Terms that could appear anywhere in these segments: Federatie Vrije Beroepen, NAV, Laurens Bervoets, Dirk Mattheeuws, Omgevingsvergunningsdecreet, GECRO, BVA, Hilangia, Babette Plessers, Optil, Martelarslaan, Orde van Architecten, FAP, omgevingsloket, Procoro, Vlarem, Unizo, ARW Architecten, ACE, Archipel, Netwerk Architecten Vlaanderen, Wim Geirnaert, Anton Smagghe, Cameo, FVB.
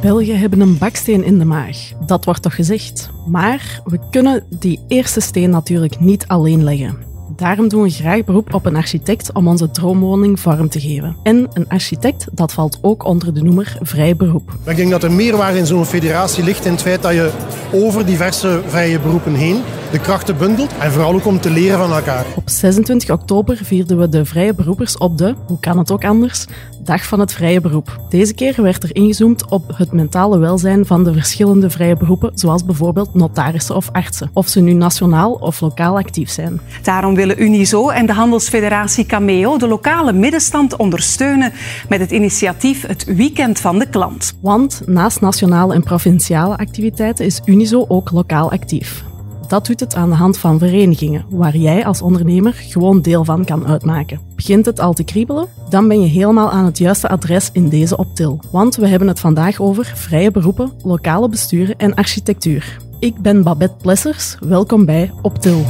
Belgen hebben een baksteen in de maag, dat wordt toch gezegd. Maar we kunnen die eerste steen natuurlijk niet alleen leggen. Daarom doen we graag beroep op een architect om onze droomwoning vorm te geven. En een architect, dat valt ook onder de noemer vrij beroep. Ik denk dat er meerwaarde in zo'n federatie ligt in het feit dat je over diverse vrije beroepen heen de krachten bundelt en vooral ook om te leren van elkaar. Op 26 oktober vierden we de vrije beroepers op de, hoe kan het ook anders, Dag van het Vrije Beroep. Deze keer werd er ingezoomd op het mentale welzijn van de verschillende vrije beroepen, zoals bijvoorbeeld notarissen of artsen, of ze nu nationaal of lokaal actief zijn. Daarom willen Unizo en de handelsfederatie Cameo de lokale middenstand ondersteunen met het initiatief Het Weekend van de Klant. Want naast nationale en provinciale activiteiten is Unizo ook lokaal actief. Dat doet het aan de hand van verenigingen, waar jij als ondernemer gewoon deel van kan uitmaken. Begint het al te kriebelen? Dan ben je helemaal aan het juiste adres in deze Optil. Want we hebben het vandaag over vrije beroepen, lokale besturen en architectuur. Ik ben Babette Plessers, welkom bij Optil.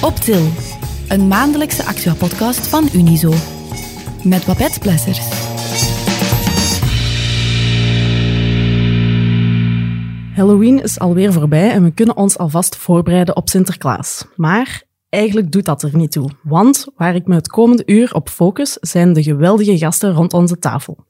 Optil, een maandelijkse actua-podcast van Unizo. Met Babette Plessers. Halloween is alweer voorbij en we kunnen ons alvast voorbereiden op Sinterklaas. Maar eigenlijk doet dat er niet toe, want waar ik me het komende uur op focus zijn de geweldige gasten rond onze tafel.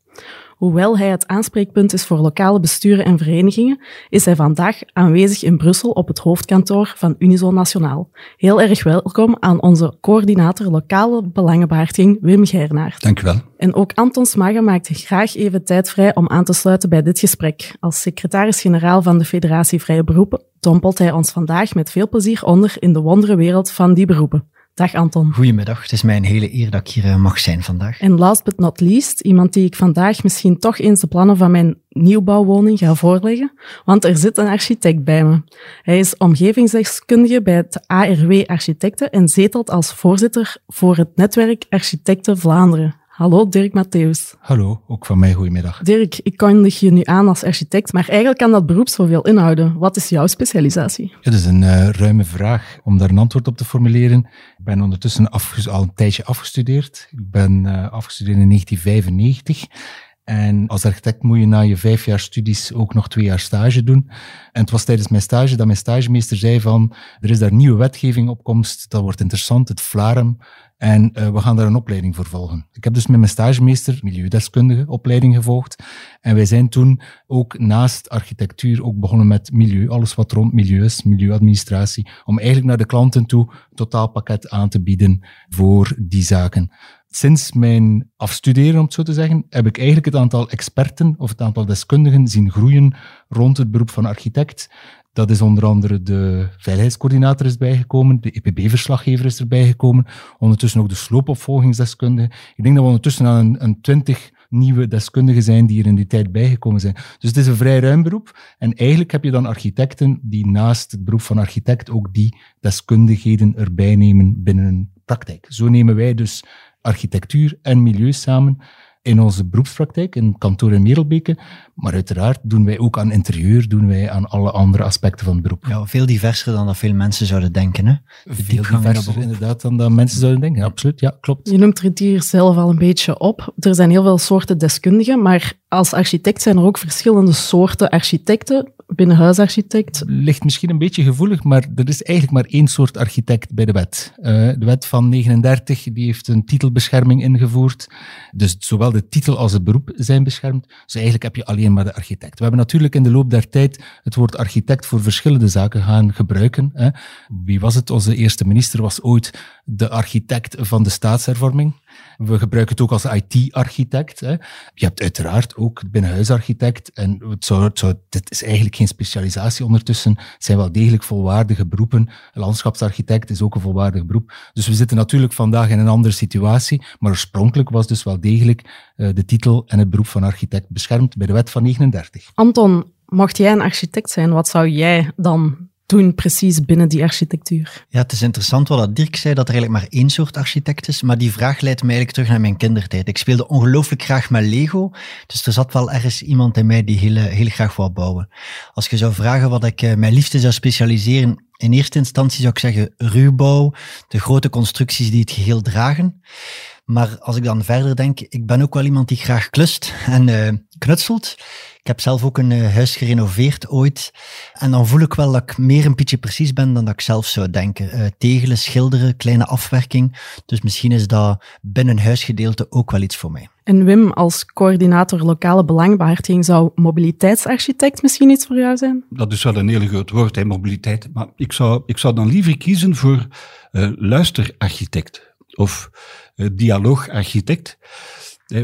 Hoewel hij het aanspreekpunt is voor lokale besturen en verenigingen, is hij vandaag aanwezig in Brussel op het hoofdkantoor van Unizo Nationaal. Heel erg welkom aan onze coördinator lokale belangenbehartiging, Wim Geirnaert. Dank u wel. En ook Anton Smagghe maakte graag even tijd vrij om aan te sluiten bij dit gesprek. Als secretaris-generaal van de Federatie Vrije Beroepen dompelt hij ons vandaag met veel plezier onder in de wonderenwereld van die beroepen. Dag Anton. Goedemiddag, het is mij een hele eer dat ik hier mag zijn vandaag. En last but not least, iemand die ik vandaag misschien toch eens de plannen van mijn nieuwbouwwoning ga voorleggen, want er zit een architect bij me. Hij is omgevingsdeskundige bij het ARW Architecten en zetelt als voorzitter voor het Netwerk Architecten Vlaanderen. Hallo Dirk Mattheeuws. Hallo, ook van mij goedemiddag. Dirk, ik kondig je nu aan als architect, maar eigenlijk kan dat beroep zoveel inhouden. Wat is jouw specialisatie? Ja, dat is een ruime vraag om daar een antwoord op te formuleren. Ik ben ondertussen al een tijdje afgestudeerd. Ik ben afgestudeerd in 1995. En als architect moet je na je 5 jaar studies ook nog 2 jaar stage doen. En het was tijdens mijn stage dat mijn stagemeester zei van er is daar nieuwe wetgeving op komst, dat wordt interessant, het Vlarem. En we gaan daar een opleiding voor volgen. Ik heb dus met mijn stagemeester, milieudeskundige, opleiding gevolgd. En wij zijn toen ook naast architectuur ook begonnen met milieu. Alles wat rond milieu is, milieuadministratie. Om eigenlijk naar de klanten toe een totaalpakket aan te bieden voor die zaken. Sinds mijn afstuderen, om het zo te zeggen, heb ik eigenlijk het aantal experten of het aantal deskundigen zien groeien rond het beroep van architect. Dat is onder andere de veiligheidscoördinator is bijgekomen, de EPB-verslaggever is erbij gekomen, ondertussen ook de sloopopvolgingsdeskundige. Ik denk dat we ondertussen aan een 20 nieuwe deskundigen zijn die er in die tijd bijgekomen zijn. Dus het is een vrij ruim beroep. En eigenlijk heb je dan architecten die naast het beroep van architect ook die deskundigheden erbij nemen binnen een praktijk. Zo nemen wij dus architectuur en milieu samen in onze beroepspraktijk, in kantoor in Merelbeke. Maar uiteraard doen wij ook aan interieur, doen wij aan alle andere aspecten van het beroep. Ja, veel diverser dan dat veel mensen zouden denken, hè? Veel diverser inderdaad dan dat mensen zouden denken, ja, absoluut, ja, klopt. Je noemt het hier zelf al een beetje op. Er zijn heel veel soorten deskundigen, maar als architect zijn er ook verschillende soorten architecten. Binnenhuisarchitect. Ligt misschien een beetje gevoelig, maar er is eigenlijk maar één soort architect bij de wet. De wet van 39 die heeft een titelbescherming ingevoerd. Dus zowel de titel als het beroep zijn beschermd. Dus eigenlijk heb je alleen maar de architect. We hebben natuurlijk in de loop der tijd het woord architect voor verschillende zaken gaan gebruiken. Hè. Wie was het? Onze eerste minister was ooit de architect van de staatshervorming. We gebruiken het ook als IT-architect. Hè. Je hebt uiteraard ook binnenhuisarchitect. En dit is eigenlijk geen specialisatie ondertussen. Het zijn wel degelijk volwaardige beroepen. Landschapsarchitect is ook een volwaardig beroep. Dus we zitten natuurlijk vandaag in een andere situatie. Maar oorspronkelijk was dus wel degelijk de titel en het beroep van architect beschermd bij de wet van 39. Anton, mocht jij een architect zijn, wat zou jij dan doen precies binnen die architectuur? Ja, het is interessant wat Dirk zei, dat er eigenlijk maar één soort architect is, maar die vraag leidt mij eigenlijk terug naar mijn kindertijd. Ik speelde ongelooflijk graag met Lego, dus er zat wel ergens iemand in mij die heel graag wou bouwen. Als je zou vragen wat ik mijn liefde zou specialiseren, in eerste instantie zou ik zeggen ruwbouw, de grote constructies die het geheel dragen. Maar als ik dan verder denk, ik ben ook wel iemand die graag klust en knutselt. Ik heb zelf ook een huis gerenoveerd ooit. En dan voel ik wel dat ik meer een beetje precies ben dan dat ik zelf zou denken. Tegelen, schilderen, kleine afwerking. Dus misschien is dat binnen huisgedeelte ook wel iets voor mij. En Wim, als coördinator lokale belangbehartiging, zou mobiliteitsarchitect misschien iets voor jou zijn? Dat is wel een heel groot woord, hè, mobiliteit. Maar ik zou dan liever kiezen voor luisterarchitect of dialoogarchitect.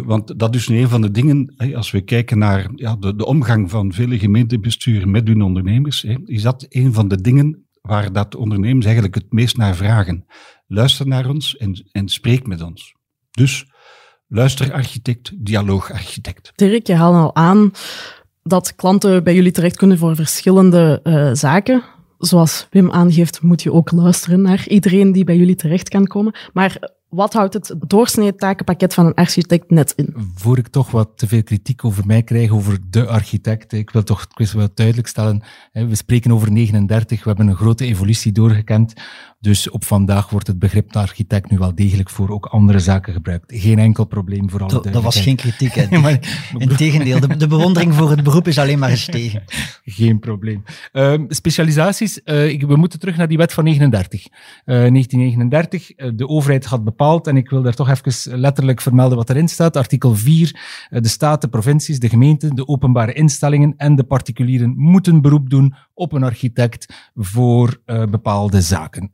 Want dat is nu een van de dingen, als we kijken naar de omgang van vele gemeentebesturen met hun ondernemers, is dat een van de dingen waar dat ondernemers eigenlijk het meest naar vragen. Luister naar ons en spreek met ons. Dus luisterarchitect, dialoogarchitect. Dirk, je haalt al aan dat klanten bij jullie terecht kunnen voor verschillende zaken. Zoals Wim aangeeft, moet je ook luisteren naar iedereen die bij jullie terecht kan komen. Maar wat houdt het doorsnee takenpakket van een architect net in? Voor ik toch wat te veel kritiek over mij krijg, over de architect, ik wil toch het kwestie wel duidelijk stellen. We spreken over 39, we hebben een grote evolutie doorgekend. Dus op vandaag wordt het begrip architect nu wel degelijk voor ook andere zaken gebruikt. Geen enkel probleem voor alle duidelijkheid. Dat was geen kritiek, hè? Integendeel, de bewondering voor het beroep is alleen maar gestegen. Geen probleem. Specialisaties, we moeten terug naar die wet van 1939. De overheid had bepaald, en ik wil daar toch even letterlijk vermelden wat erin staat. Artikel 4, de staat, de provincies, de gemeenten, de openbare instellingen en de particulieren moeten beroep doen op een architect voor bepaalde zaken.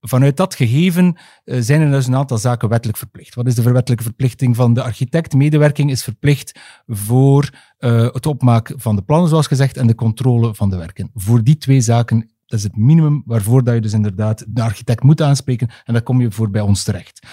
Vanuit dat gegeven zijn er dus een aantal zaken wettelijk verplicht. Wat is de wettelijke verplichting van de architect? Medewerking is verplicht voor het opmaken van de plannen, zoals gezegd, en de controle van de werken. Voor die twee zaken, dat is het minimum waarvoor dat je dus inderdaad de architect moet aanspreken en dan kom je voor bij ons terecht.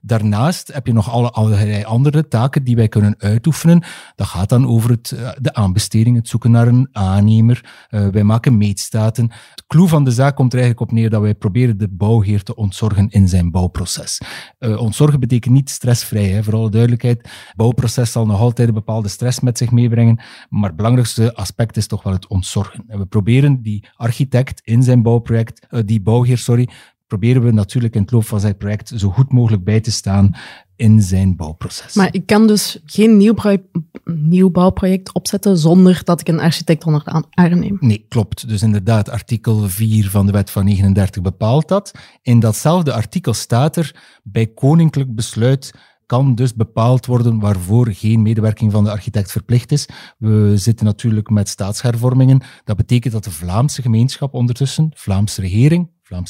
Daarnaast heb je nog allerlei andere taken die wij kunnen uitoefenen. Dat gaat dan over de aanbesteding, het zoeken naar een aannemer. Wij maken meetstaten. Het clou van de zaak komt er eigenlijk op neer dat wij proberen de bouwheer te ontzorgen in zijn bouwproces. Ontzorgen betekent niet stressvrij, hè, voor alle duidelijkheid. Het bouwproces zal nog altijd een bepaalde stress met zich meebrengen, maar het belangrijkste aspect is toch wel het ontzorgen. En we proberen die architect in zijn bouwproject, proberen we natuurlijk in het loop van zijn project zo goed mogelijk bij te staan in zijn bouwproces. Maar ik kan dus geen nieuw bouwproject opzetten zonder dat ik een architect onder de arm neem. Nee, klopt. Dus inderdaad, artikel 4 van de wet van 1939 bepaalt dat. In datzelfde artikel staat er, bij koninklijk besluit kan dus bepaald worden waarvoor geen medewerking van de architect verplicht is. We zitten natuurlijk met staatshervormingen. Dat betekent dat de Vlaamse gemeenschap ondertussen, de Vlaamse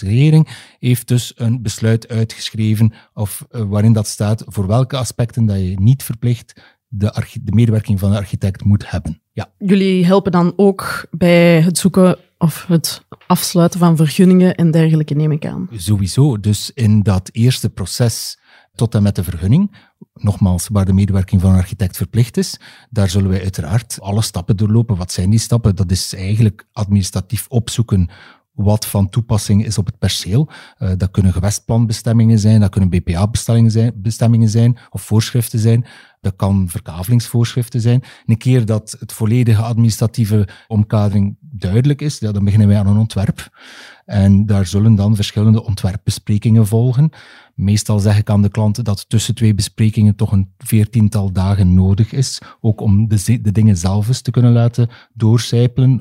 regering heeft dus een besluit uitgeschreven of waarin dat staat voor welke aspecten dat je niet verplicht de medewerking van de architect moet hebben. Ja. Jullie helpen dan ook bij het zoeken of het afsluiten van vergunningen en dergelijke, neem ik aan. Sowieso. Dus in dat eerste proces tot en met de vergunning, nogmaals, waar de medewerking van een architect verplicht is, daar zullen wij uiteraard alle stappen doorlopen. Wat zijn die stappen? Dat is eigenlijk administratief opzoeken wat van toepassing is op het perceel. Dat kunnen gewestplanbestemmingen zijn, dat kunnen BPA-bestemmingen zijn of voorschriften zijn. Dat kan verkavelingsvoorschriften zijn. Een keer dat het volledige administratieve omkadering duidelijk is, dan beginnen wij aan een ontwerp. En daar zullen dan verschillende ontwerpbesprekingen volgen. Meestal zeg ik aan de klanten dat tussen twee besprekingen toch een 14-tal dagen nodig is, ook om de dingen zelf eens te kunnen laten doorcijpelen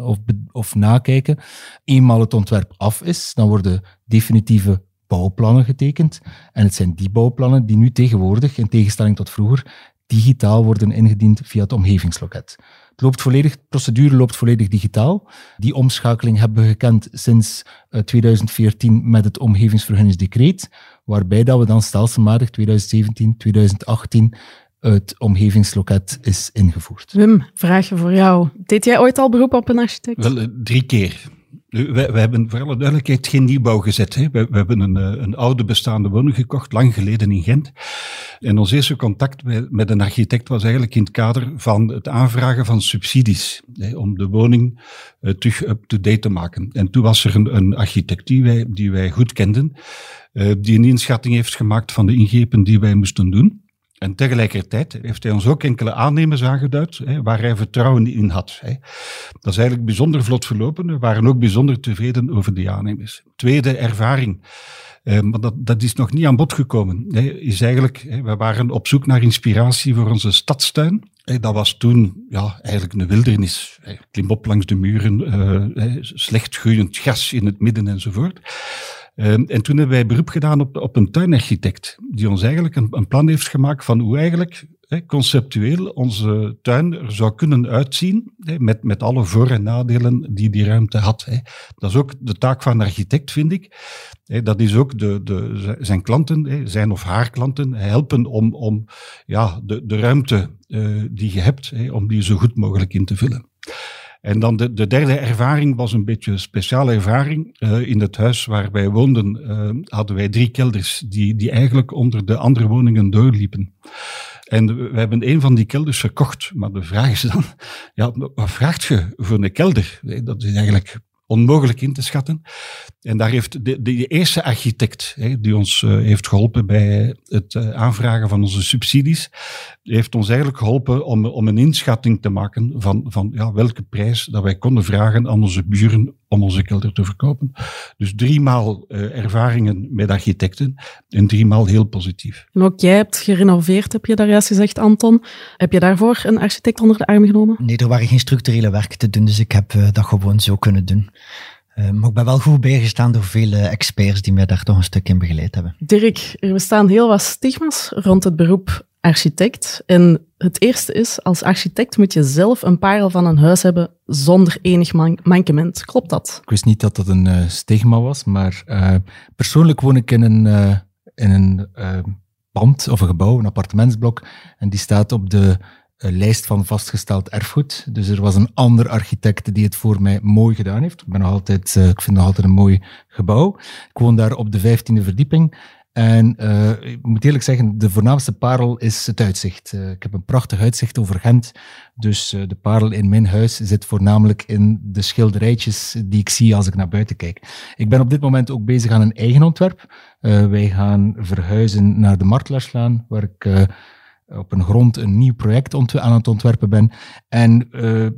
of nakijken. Eenmaal het ontwerp af is, dan worden definitieve bouwplannen getekend. En het zijn die bouwplannen die nu tegenwoordig, in tegenstelling tot vroeger, digitaal worden ingediend via het omgevingsloket. De procedure loopt volledig digitaal. Die omschakeling hebben we gekend sinds 2014 met het Omgevingsvergunningsdecreet, waarbij dat we dan stelselmatig 2017, 2018 het omgevingsloket is ingevoerd. Wim, vraagje voor jou. Deed jij ooit al beroep op een architect? Wel, 3 keer. We hebben voor alle duidelijkheid geen nieuwbouw gezet. Hè. We hebben een oude bestaande woning gekocht, lang geleden in Gent. En ons eerste contact met een architect was eigenlijk in het kader van het aanvragen van subsidies. Hè, om de woning terug up-to-date te maken. En toen was er een architect die wij goed kenden, die een inschatting heeft gemaakt van de ingrepen die wij moesten doen. En tegelijkertijd heeft hij ons ook enkele aannemers aangeduid, waar hij vertrouwen in had. Dat is eigenlijk bijzonder vlot verlopen. We waren ook bijzonder tevreden over die aannemers. Tweede ervaring, maar dat is nog niet aan bod gekomen. We waren op zoek naar inspiratie voor onze stadstuin. Dat was toen eigenlijk een wildernis. Klimop langs de muren, slecht groeiend gras in het midden enzovoort. En toen hebben wij beroep gedaan op een tuinarchitect, die ons eigenlijk een plan heeft gemaakt van hoe eigenlijk conceptueel onze tuin er zou kunnen uitzien, met alle voor- en nadelen die die ruimte had. Dat is ook de taak van een architect, vind ik. Dat is ook zijn klanten, zijn of haar klanten, helpen om de ruimte die je hebt, om die zo goed mogelijk in te vullen. En dan de derde ervaring was een beetje een speciale ervaring. In het huis waar wij woonden hadden wij 3 kelders die eigenlijk onder de andere woningen doorliepen. En we hebben een van die kelders verkocht. Maar de vraag is dan, wat vraagt je voor een kelder? Dat is eigenlijk onmogelijk in te schatten. En daar heeft de eerste architect, die ons heeft geholpen bij het aanvragen van onze subsidies, heeft ons eigenlijk geholpen om een inschatting te maken van welke prijs dat wij konden vragen aan onze buren om onze kelder te verkopen. Dus 3 maal ervaringen met architecten en 3 maal heel positief. En ook jij hebt gerenoveerd, heb je daar juist gezegd, Anton. Heb je daarvoor een architect onder de arm genomen? Nee, er waren geen structurele werken te doen, dus ik heb dat gewoon zo kunnen doen. Maar ik ben wel goed bijgestaan door vele experts die mij daar toch een stuk in begeleid hebben. Dirk, er bestaan heel wat stigma's rond het beroep architect. En het eerste is, als architect moet je zelf een parel van een huis hebben zonder enig mankement. Klopt dat? Ik wist niet dat dat een stigma was, maar persoonlijk woon ik in een pand of een gebouw, een appartementsblok, en die staat op de lijst van vastgesteld erfgoed. Dus er was een ander architect die het voor mij mooi gedaan heeft. Ik vind nog altijd een mooi gebouw. Ik woon daar op de 15e verdieping. En ik moet eerlijk zeggen, de voornaamste parel is het uitzicht. Ik heb een prachtig uitzicht over Gent. Dus de parel in mijn huis zit voornamelijk in de schilderijtjes die ik zie als ik naar buiten kijk. Ik ben op dit moment ook bezig aan een eigen ontwerp. Wij gaan verhuizen naar de Martelarslaan, waar ik op een grond een nieuw project aan het ontwerpen ben. En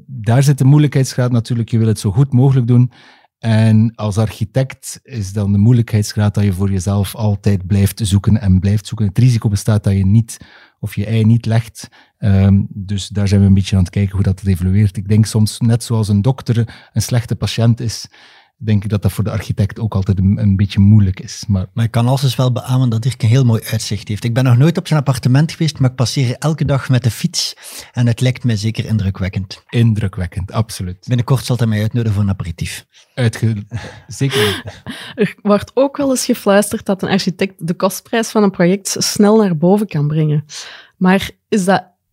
daar zit de moeilijkheidsgraad natuurlijk. Je wil het zo goed mogelijk doen. En als architect is dan de moeilijkheidsgraad dat je voor jezelf altijd blijft zoeken en blijft zoeken. Het risico bestaat dat je niet, of je ei niet legt. Dus daar zijn we een beetje aan het kijken hoe dat evolueert. Ik denk soms, net zoals een dokter een slechte patiënt is, denk ik dat dat voor de architect ook altijd een beetje moeilijk is. Maar ik kan alleszins wel beamen dat Dirk een heel mooi uitzicht heeft. Ik ben nog nooit op zijn appartement geweest, maar ik passeer elke dag met de fiets. En het lijkt mij zeker indrukwekkend. Indrukwekkend, absoluut. Binnenkort zal hij mij uitnodigen voor een aperitief. Zeker. Er wordt ook wel eens gefluisterd dat een architect de kostprijs van een project snel naar boven kan brengen. Maar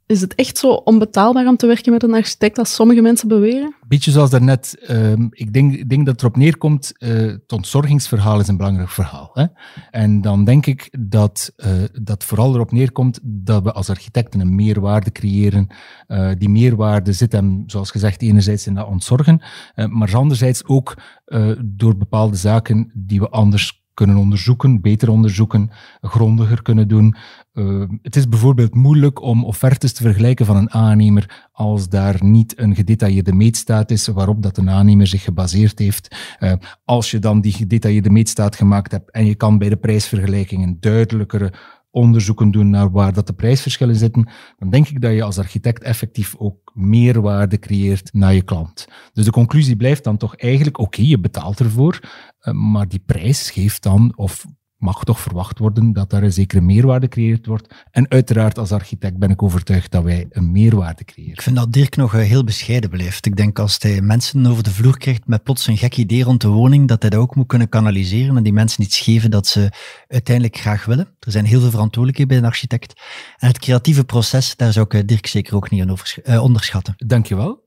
is het echt zo onbetaalbaar om te werken met een architect als sommige mensen beweren? Beetje zoals daarnet. Ik denk dat het erop neerkomt, het ontzorgingsverhaal is een belangrijk verhaal. Hè? En dan denk ik dat vooral erop neerkomt dat we als architecten een meerwaarde creëren. Die meerwaarde zit hem, zoals gezegd, enerzijds in dat ontzorgen, maar anderzijds ook door bepaalde zaken die we anders kunnen onderzoeken, beter onderzoeken, grondiger kunnen doen. Het is bijvoorbeeld moeilijk om offertes te vergelijken van een aannemer als daar niet een gedetailleerde meetstaat is waarop dat een aannemer zich gebaseerd heeft. Als je dan die gedetailleerde meetstaat gemaakt hebt en je kan bij de prijsvergelijkingen duidelijkere onderzoeken doen naar waar dat de prijsverschillen zitten, dan denk ik dat je als architect effectief ook meerwaarde creëert naar je klant. Dus de conclusie blijft dan toch eigenlijk, oké, je betaalt ervoor, maar die prijs geeft dan, of mag toch verwacht worden, dat daar een zekere meerwaarde gecreëerd wordt. En uiteraard als architect ben ik overtuigd dat wij een meerwaarde creëren. Ik vind dat Dirk nog heel bescheiden blijft. Ik denk als hij mensen over de vloer krijgt met plots een gek idee rond de woning, dat hij dat ook moet kunnen kanaliseren en die mensen iets geven dat ze uiteindelijk graag willen. Er zijn heel veel verantwoordelijkheden bij een architect. En het creatieve proces, daar zou ik Dirk zeker ook niet aan onderschatten. Dankjewel.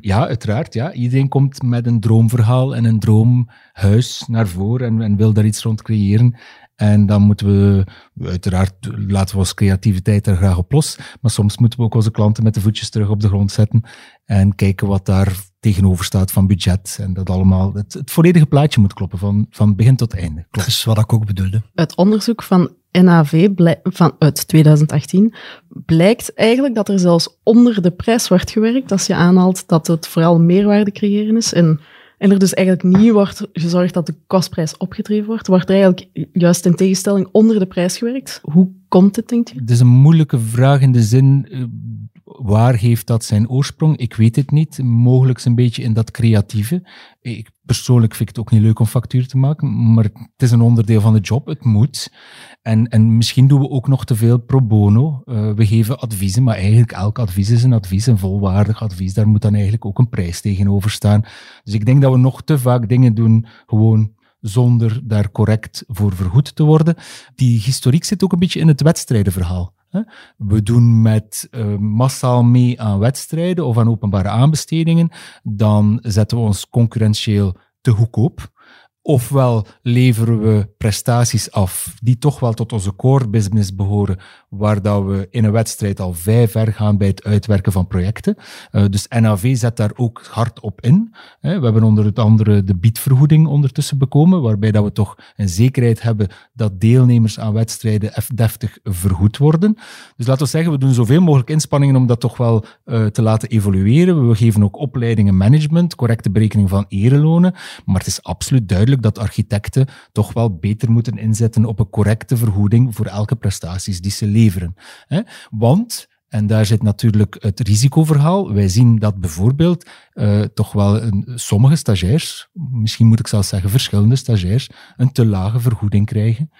Ja, uiteraard. Ja. Iedereen komt met een droomverhaal en een droomhuis naar voren en wil daar iets rond creëren. En dan moeten we, uiteraard laten we onze creativiteit er graag op los, maar soms moeten we ook onze klanten met de voetjes terug op de grond zetten en kijken wat daar tegenover staat van budget en dat allemaal. Het volledige plaatje moet kloppen, van begin tot einde. Klopt. Dat is wat ik ook bedoelde. Uit onderzoek van NAV uit 2018 blijkt eigenlijk dat er zelfs onder de prijs wordt gewerkt, als je aanhaalt dat het vooral meerwaarde creëren is en er dus eigenlijk niet wordt gezorgd dat de kostprijs opgedreven wordt. Wordt er eigenlijk juist in tegenstelling onder de prijs gewerkt? Hoe komt dit, denk je? Het is een moeilijke vraag in de zin, Waar heeft dat zijn oorsprong? Ik weet het niet. Mogelijk een beetje in dat creatieve. Ik persoonlijk vind ik het ook niet leuk om factuur te maken, maar het is een onderdeel van de job. Het moet. En misschien doen we ook nog te veel pro bono. We geven adviezen, maar eigenlijk elk advies is een advies, een volwaardig advies. Daar moet dan eigenlijk ook een prijs tegenover staan. Dus ik denk dat we nog te vaak dingen doen gewoon zonder daar correct voor vergoed te worden. Die historiek zit ook een beetje in het wedstrijdenverhaal. We doen met massaal mee aan wedstrijden of aan openbare aanbestedingen. Dan zetten we ons concurrentieel te goedkoop. Ofwel leveren we prestaties af die toch wel tot onze core business behoren, waar dat we in een wedstrijd al vrij ver gaan bij het uitwerken van projecten. Dus NAV zet daar ook hard op in. We hebben onder het andere de biedvergoeding ondertussen bekomen, waarbij dat we toch een zekerheid hebben dat deelnemers aan wedstrijden deftig vergoed worden. Dus laten we zeggen, we doen zoveel mogelijk inspanningen om dat toch wel te laten evolueren. We geven ook opleidingen management, correcte berekening van erelonen, maar het is absoluut duidelijk dat architecten toch wel beter moeten inzetten op een correcte vergoeding voor elke prestaties die ze leveren. Want, en daar zit natuurlijk het risicoverhaal, wij zien dat bijvoorbeeld toch wel sommige stagiairs, misschien moet ik zelfs zeggen verschillende stagiairs, een te lage vergoeding krijgen.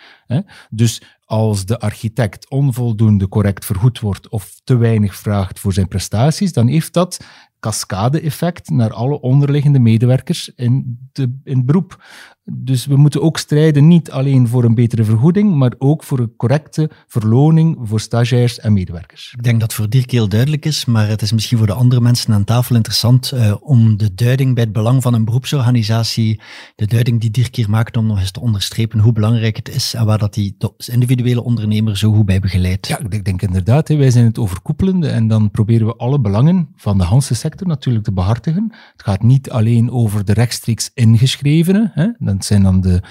Dus als de architect onvoldoende correct vergoed wordt of te weinig vraagt voor zijn prestaties, dan heeft dat cascade-effect naar alle onderliggende medewerkers in het beroep. Dus we moeten ook strijden niet alleen voor een betere vergoeding, maar ook voor een correcte verloning voor stagiairs en medewerkers. Ik denk dat voor Dirk heel duidelijk is, maar het is misschien voor de andere mensen aan tafel interessant om de duiding bij het belang van een beroepsorganisatie, de duiding die Dirk hier maakt, om nog eens te onderstrepen hoe belangrijk het is en waar dat die individuele ondernemer zo goed bij begeleidt. Ja, ik denk inderdaad, wij zijn het overkoepelende en dan proberen we alle belangen van de hele sector natuurlijk te behartigen. Het gaat niet alleen over de rechtstreeks ingeschrevenen, dat zijn dan de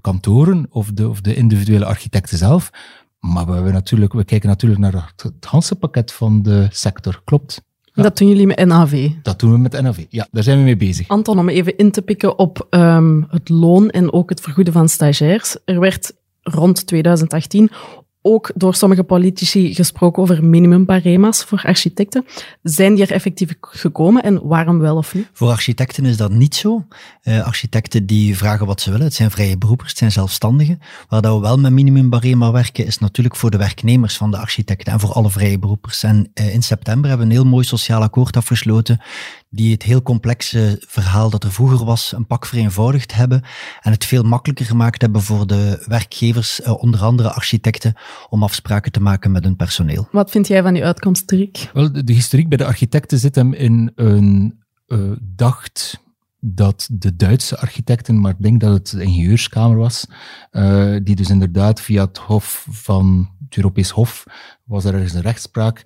kantoren of de individuele architecten zelf. Maar we kijken natuurlijk naar het hele pakket van de sector, klopt. Ja. Dat doen jullie met NAV? Dat doen we met NAV, ja, daar zijn we mee bezig. Anton, om even in te pikken op het loon en ook het vergoeden van stagiairs. Er werd rond 2018 ook door sommige politici gesproken over minimumbarema's voor architecten. Zijn die er effectief gekomen en waarom wel of niet? Voor architecten is dat niet zo. Architecten die vragen wat ze willen, het zijn vrije beroepers, het zijn zelfstandigen. Waar dat we wel met minimumbarema werken, is natuurlijk voor de werknemers van de architecten en voor alle vrije beroepers. En in september hebben we een heel mooi sociaal akkoord afgesloten, die het heel complexe verhaal dat er vroeger was, een pak vereenvoudigd hebben en het veel makkelijker gemaakt hebben voor de werkgevers, onder andere architecten, om afspraken te maken met hun personeel. Wat vind jij van die uitkomst, Dirk? Wel, de historiek bij de architecten zit hem in een dacht dat de Duitse architecten, maar ik denk dat het de ingenieurskamer was, die dus inderdaad via het hof van het Europees Hof, was er ergens een rechtspraak.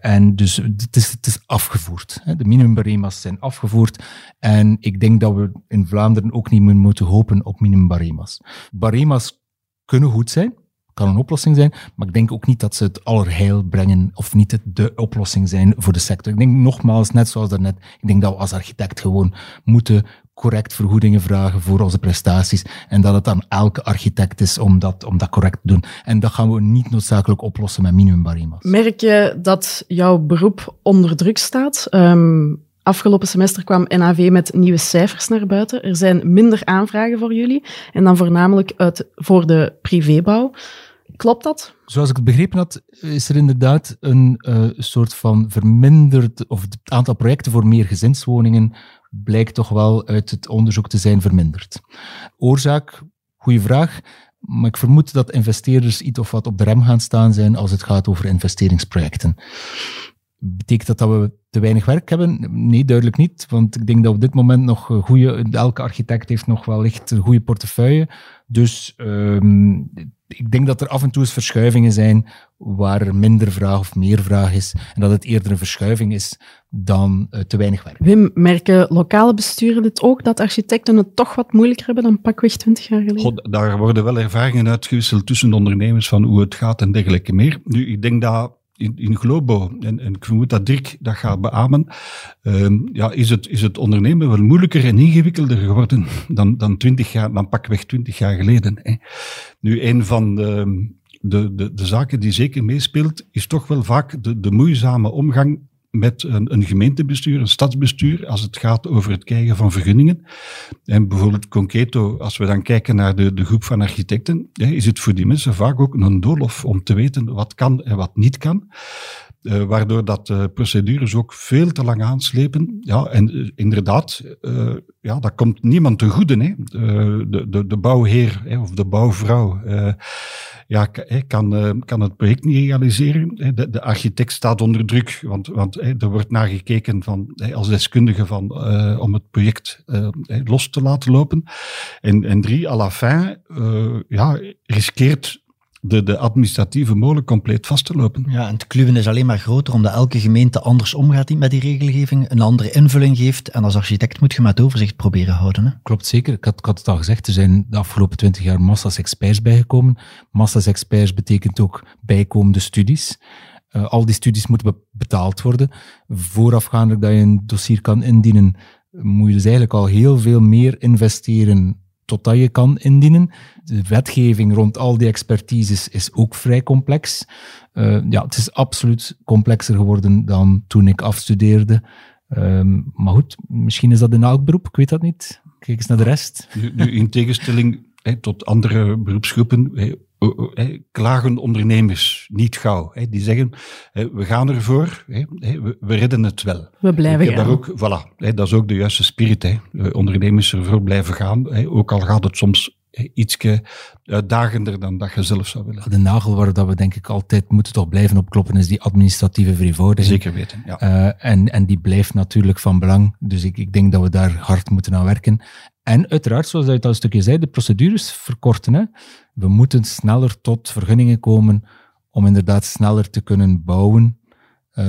En dus het is afgevoerd. De minimumbarema's zijn afgevoerd. En ik denk dat we in Vlaanderen ook niet meer moeten hopen op minimumbarema's. Barema's kunnen goed zijn, kan een oplossing zijn, maar ik denk ook niet dat ze het allerheil brengen of niet de oplossing zijn voor de sector. Ik denk nogmaals, net zoals daarnet, ik denk dat we als architect gewoon moeten correct vergoedingen vragen voor onze prestaties en dat het aan elke architect is om dat correct te doen. En dat gaan we niet noodzakelijk oplossen met minimumbarema's. Merk je dat jouw beroep onder druk staat? Afgelopen semester kwam NAV met nieuwe cijfers naar buiten. Er zijn minder aanvragen voor jullie en dan voornamelijk voor de privébouw. Klopt dat? Zoals ik het begrepen had, is er inderdaad een soort van verminderd, of het aantal projecten voor meer gezinswoningen blijkt toch wel uit het onderzoek te zijn verminderd. Oorzaak, goede vraag, maar ik vermoed dat investeerders iets of wat op de rem gaan staan zijn als het gaat over investeringsprojecten. Betekent dat we te weinig werk hebben? Nee, duidelijk niet. Want ik denk dat op dit moment nog elke architect heeft nog wellicht een goede portefeuille. Dus ik denk dat er af en toe eens verschuivingen zijn waar er minder vraag of meer vraag is. En dat het eerder een verschuiving is dan te weinig werk. Wim, merken lokale besturen dit ook, dat architecten het toch wat moeilijker hebben dan pakweg 20 jaar geleden? God, daar worden wel ervaringen uitgewisseld tussen de ondernemers van hoe het gaat en dergelijke meer. Nu, ik denk dat in globo, en ik vermoed dat Dirk dat gaat beamen, is het ondernemen wel moeilijker en ingewikkelder geworden dan pakweg 20 jaar geleden. Nu, een van de de zaken die zeker meespeelt, is toch wel vaak de moeizame omgang met een gemeentebestuur, een stadsbestuur, als het gaat over het krijgen van vergunningen. En bijvoorbeeld concreto, als we dan kijken naar de groep van architecten, is het voor die mensen vaak ook een doolhof om te weten wat kan en wat niet kan. Waardoor dat procedures ook veel te lang aanslepen. Ja, en inderdaad, dat komt niemand ten goede. Hè. De bouwheer of de bouwvrouw kan het project niet realiseren. De architect staat onder druk, want er wordt naar gekeken als deskundige om het project los te laten lopen. En drie, à la fin, riskeert de administratieve molen compleet vast te lopen. Ja, en het kluwen is alleen maar groter, omdat elke gemeente anders omgaat met die regelgeving, een andere invulling geeft, en als architect moet je maar het overzicht proberen houden. Hè? Klopt, zeker. Ik had het al gezegd, er zijn de afgelopen 20 jaar massa's experts bijgekomen. Massa's experts betekent ook bijkomende studies. Al die studies moeten betaald worden. Voorafgaandelijk dat je een dossier kan indienen, moet je dus eigenlijk al heel veel meer investeren totdat je kan indienen. De wetgeving rond al die expertises is ook vrij complex. Het is absoluut complexer geworden dan toen ik afstudeerde. Maar goed, misschien is dat een oud beroep, ik weet dat niet. Kijk eens naar de rest. Nu in tegenstelling tot andere beroepsgroepen, klagen ondernemers niet gauw. Die zeggen, we gaan ervoor, we redden het wel. We blijven gaan. Dat is ook de juiste spirit. Ondernemers ervoor blijven gaan, ook al gaat het soms iets uitdagender dan dat je zelf zou willen. De nagel waar dat we denk ik altijd moeten toch blijven opkloppen is die administratieve vereenvoudiging. Zeker weten, ja. En die blijft natuurlijk van belang. Dus ik denk dat we daar hard moeten aan werken. En uiteraard, zoals je het al een stukje zei, de procedures verkorten. Hè. We moeten sneller tot vergunningen komen om inderdaad sneller te kunnen bouwen,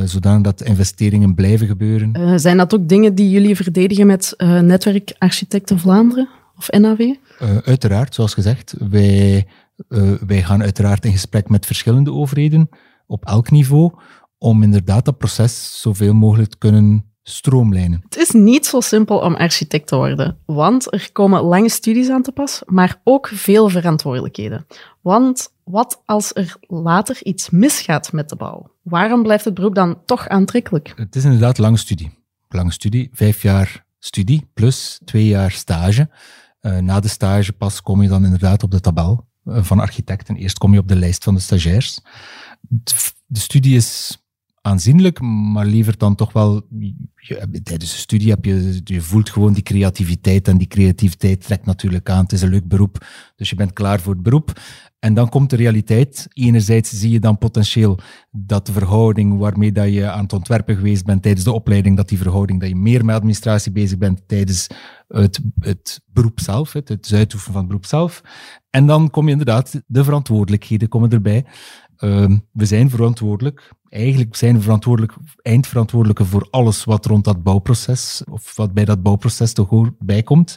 zodat investeringen blijven gebeuren. Zijn dat ook dingen die jullie verdedigen met Netwerk Architecten Vlaanderen of NAV? Uiteraard, zoals gezegd. Wij gaan uiteraard in gesprek met verschillende overheden op elk niveau om inderdaad dat proces zoveel mogelijk te kunnen stroomlijnen. Het is niet zo simpel om architect te worden, want er komen lange studies aan te pas, maar ook veel verantwoordelijkheden. Want wat als er later iets misgaat met de bouw? Waarom blijft het beroep dan toch aantrekkelijk? Het is inderdaad een lange studie. 5 jaar studie plus 2 jaar stage. Na de stage pas kom je dan inderdaad op de tabel van architecten. Eerst kom je op de lijst van de stagiairs. De studie is aanzienlijk, maar levert dan toch wel... Tijdens de studie je voelt gewoon die creativiteit. En die creativiteit trekt natuurlijk aan. Het is een leuk beroep, dus je bent klaar voor het beroep. En dan komt de realiteit. Enerzijds zie je dan potentieel dat de verhouding waarmee dat je aan het ontwerpen geweest bent tijdens de opleiding, dat je meer met administratie bezig bent tijdens het beroep zelf, het uitoefenen van het beroep zelf. En dan kom je inderdaad, de verantwoordelijkheden komen erbij. We zijn verantwoordelijk. Eigenlijk zijn we eindverantwoordelijke voor alles wat rond dat bouwproces, of wat bij dat bouwproces toch ook bijkomt.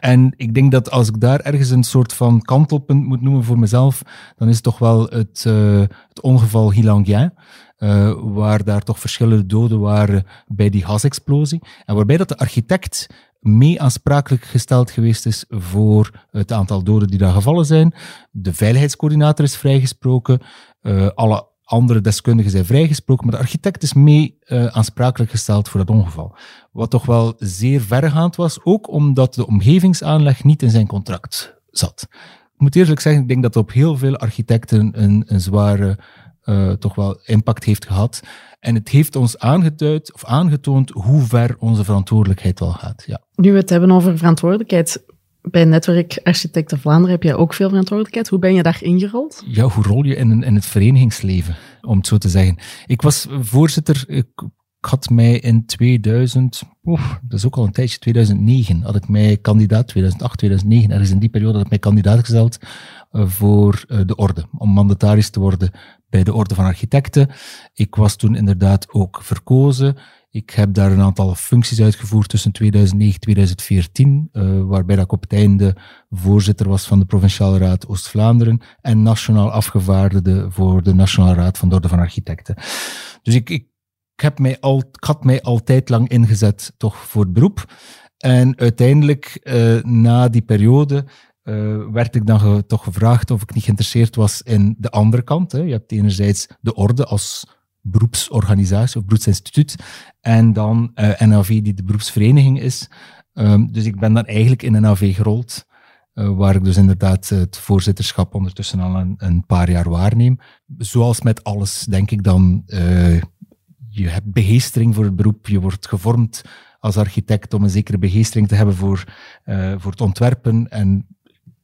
En ik denk dat als ik daar ergens een soort van kantelpunt moet noemen voor mezelf, dan is het toch wel het ongeval Hilangia, waar daar toch verschillende doden waren bij die gasexplosie. En waarbij dat de architect mee aansprakelijk gesteld geweest is voor het aantal doden die daar gevallen zijn. De veiligheidscoördinator is vrijgesproken, alle andere deskundigen zijn vrijgesproken, maar de architect is mee aansprakelijk gesteld voor dat ongeval. Wat toch wel zeer verregaand was, ook omdat de omgevingsaanleg niet in zijn contract zat. Ik moet eerlijk zeggen, ik denk dat op heel veel architecten een zware toch wel impact heeft gehad. En het heeft ons aangeduid of aangetoond hoe ver onze verantwoordelijkheid wel gaat. Ja. Nu we het hebben over verantwoordelijkheid, bij Netwerk Architecten Vlaanderen heb jij ook veel verantwoordelijkheid. Hoe ben je daar ingerold? Ja, hoe rol je in het verenigingsleven, om het zo te zeggen. Ik was voorzitter, ik had mij in 2009, had ik mij kandidaat, 2008, 2009, ergens in die periode had ik mij kandidaat gesteld voor de orde, om mandataris te worden bij de Orde van Architecten. Ik was toen inderdaad ook verkozen. Ik heb daar een aantal functies uitgevoerd tussen 2009 en 2014, waarbij ik op het einde voorzitter was van de Provinciale Raad Oost-Vlaanderen en nationaal afgevaardigde voor de Nationale Raad van de Orde van Architecten. Dus ik had mij altijd lang ingezet toch voor het beroep. En uiteindelijk, na die periode, werd ik dan toch gevraagd of ik niet geïnteresseerd was in de andere kant. Hè. Je hebt enerzijds de orde als beroepsorganisatie of beroepsinstituut en dan NAV die de beroepsvereniging is. Dus ik ben dan eigenlijk in NAV gerold, waar ik dus inderdaad het voorzitterschap ondertussen al een paar jaar waarneem. Zoals met alles, denk ik dan, je hebt begeestering voor het beroep, je wordt gevormd als architect om een zekere begeestering te hebben voor het ontwerpen en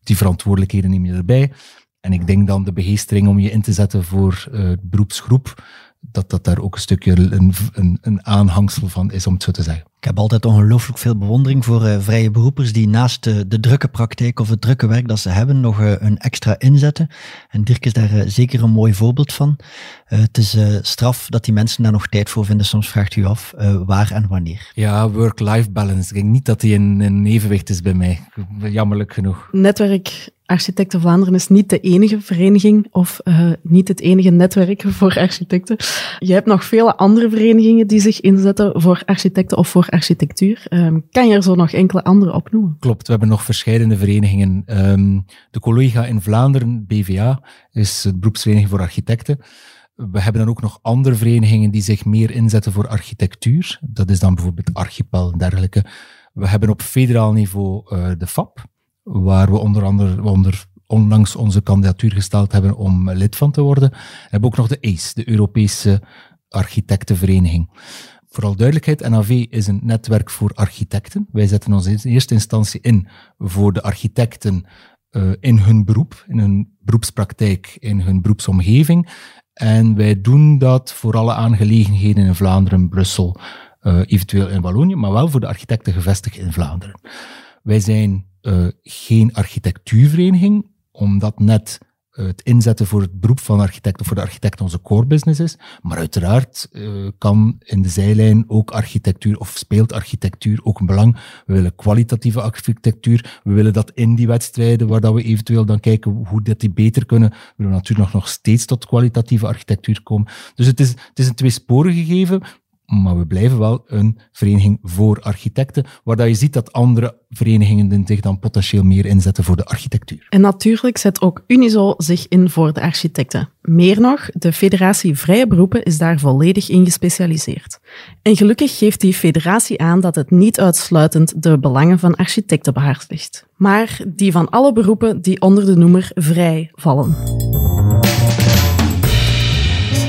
die verantwoordelijkheden neem je erbij. En ik denk dan de begeestering om je in te zetten voor beroepsgroep, dat daar ook een stukje een aanhangsel van is, om het zo te zeggen. Ik heb altijd ongelooflijk veel bewondering voor vrije beroepers die naast de drukke praktijk of het drukke werk dat ze hebben, nog een extra inzetten. En Dirk is daar zeker een mooi voorbeeld van. Het is straf dat die mensen daar nog tijd voor vinden. Soms vraagt u af waar en wanneer. Ja, work-life balance. Ik denk niet dat die een evenwicht is bij mij. Jammerlijk genoeg. Netwerk Architecten Vlaanderen is niet de enige vereniging of niet het enige netwerk voor architecten. Je hebt nog vele andere verenigingen die zich inzetten voor architecten of voor architectuur. Kan je er zo nog enkele andere opnoemen? Klopt, we hebben nog verschillende verenigingen. De collega in Vlaanderen, BVA, is de beroepsvereniging voor architecten. We hebben dan ook nog andere verenigingen die zich meer inzetten voor architectuur. Dat is dan bijvoorbeeld Archipel en dergelijke. We hebben op federaal niveau de FAP, waar we onder andere onlangs onze kandidatuur gesteld hebben om lid van te worden. We hebben ook nog de ACE, de Europese Architectenvereniging. Vooral duidelijkheid, NAV is een netwerk voor architecten. Wij zetten ons in eerste instantie in voor de architecten in hun beroep, in hun beroepspraktijk, in hun beroepsomgeving. En wij doen dat voor alle aangelegenheden in Vlaanderen, Brussel, eventueel in Wallonië, maar wel voor de architecten gevestigd in Vlaanderen. Wij zijn geen architectuurvereniging, omdat net het inzetten voor het beroep van architect of voor de architect onze core business is. Maar uiteraard kan in de zijlijn ook architectuur of speelt architectuur ook een belang. We willen kwalitatieve architectuur. We willen dat in die wedstrijden waar dat we eventueel dan kijken hoe dat die beter kunnen. We willen natuurlijk nog steeds tot kwalitatieve architectuur komen. Dus het is een tweesporig gegeven. Maar we blijven wel een vereniging voor architecten, waar dat je ziet dat andere verenigingen zich dan potentieel meer inzetten voor de architectuur. En natuurlijk zet ook Unizo zich in voor de architecten. Meer nog, de Federatie Vrije Beroepen is daar volledig in gespecialiseerd. En gelukkig geeft die federatie aan dat het niet uitsluitend de belangen van architecten behartigt, maar die van alle beroepen die onder de noemer vrij vallen.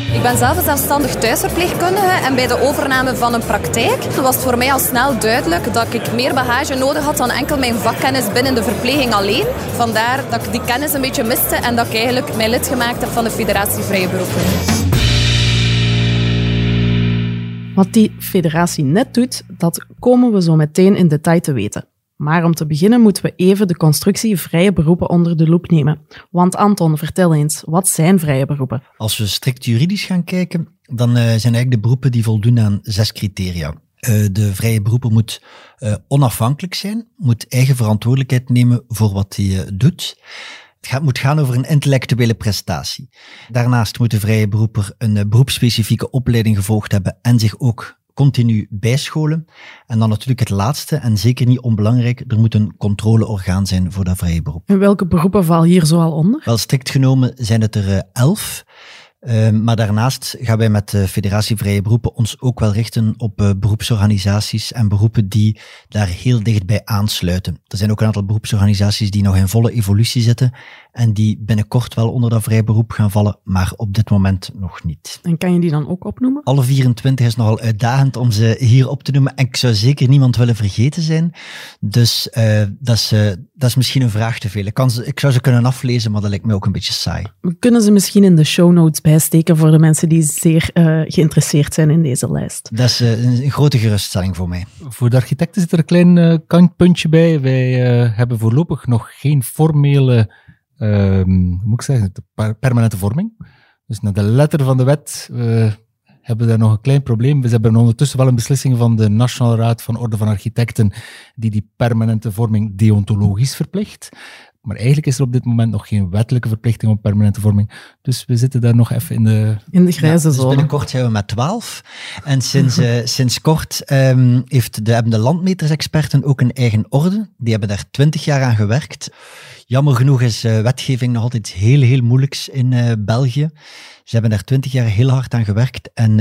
Ik ben zelf een zelfstandig thuisverpleegkundige en bij de overname van een praktijk was het voor mij al snel duidelijk dat ik meer bagage nodig had dan enkel mijn vakkennis binnen de verpleging alleen. Vandaar dat ik die kennis een beetje miste en dat ik eigenlijk mij lid gemaakt heb van de Federatie Vrije Beroepen. Wat die federatie net doet, dat komen we zo meteen in detail te weten. Maar om te beginnen moeten we even de constructie vrije beroepen onder de loep nemen. Want Anton, vertel eens, wat zijn vrije beroepen? Als we strikt juridisch gaan kijken, dan zijn eigenlijk de beroepen die voldoen aan 6 criteria. De vrije beroeper moet onafhankelijk zijn, moet eigen verantwoordelijkheid nemen voor wat hij doet. Het moet gaan over een intellectuele prestatie. Daarnaast moet de vrije beroeper een beroepsspecifieke opleiding gevolgd hebben en zich ook continu bijscholen. En dan natuurlijk het laatste, en zeker niet onbelangrijk, er moet een controleorgaan zijn voor dat vrije beroep. En welke beroepen vallen hier zoal onder? Wel, strikt genomen zijn het er 11. Maar daarnaast gaan wij met de Federatie Vrije Beroepen ons ook wel richten op beroepsorganisaties en beroepen die daar heel dichtbij aansluiten. Er zijn ook een aantal beroepsorganisaties die nog in volle evolutie zitten en die binnenkort wel onder dat vrij beroep gaan vallen, maar op dit moment nog niet. En kan je die dan ook opnoemen? Alle 24 is nogal uitdagend om ze hier op te noemen en ik zou zeker niemand willen vergeten zijn. Dus dat is misschien een vraag te veel. Ik zou ze kunnen aflezen, maar dat lijkt mij ook een beetje saai. We kunnen ze misschien in de show notes bijsteken voor de mensen die zeer geïnteresseerd zijn in deze lijst. Dat is een grote geruststelling voor mij. Voor de architecten zit er een klein kantpuntje bij. Wij hebben voorlopig nog geen formele permanente vorming. Dus naar de letter van de wet hebben we daar nog een klein probleem. We hebben ondertussen wel een beslissing van de Nationale Raad van Orde van Architecten die permanente vorming deontologisch verplicht. Maar eigenlijk is er op dit moment nog geen wettelijke verplichting op permanente vorming. Dus we zitten daar nog even in de grijze zone. Dus binnenkort zijn we met 12. En sinds kort hebben de landmetersexperten ook een eigen orde. Die hebben daar 20 jaar aan gewerkt. Jammer genoeg is wetgeving nog altijd heel moeilijks in België. Ze hebben daar 20 jaar heel hard aan gewerkt en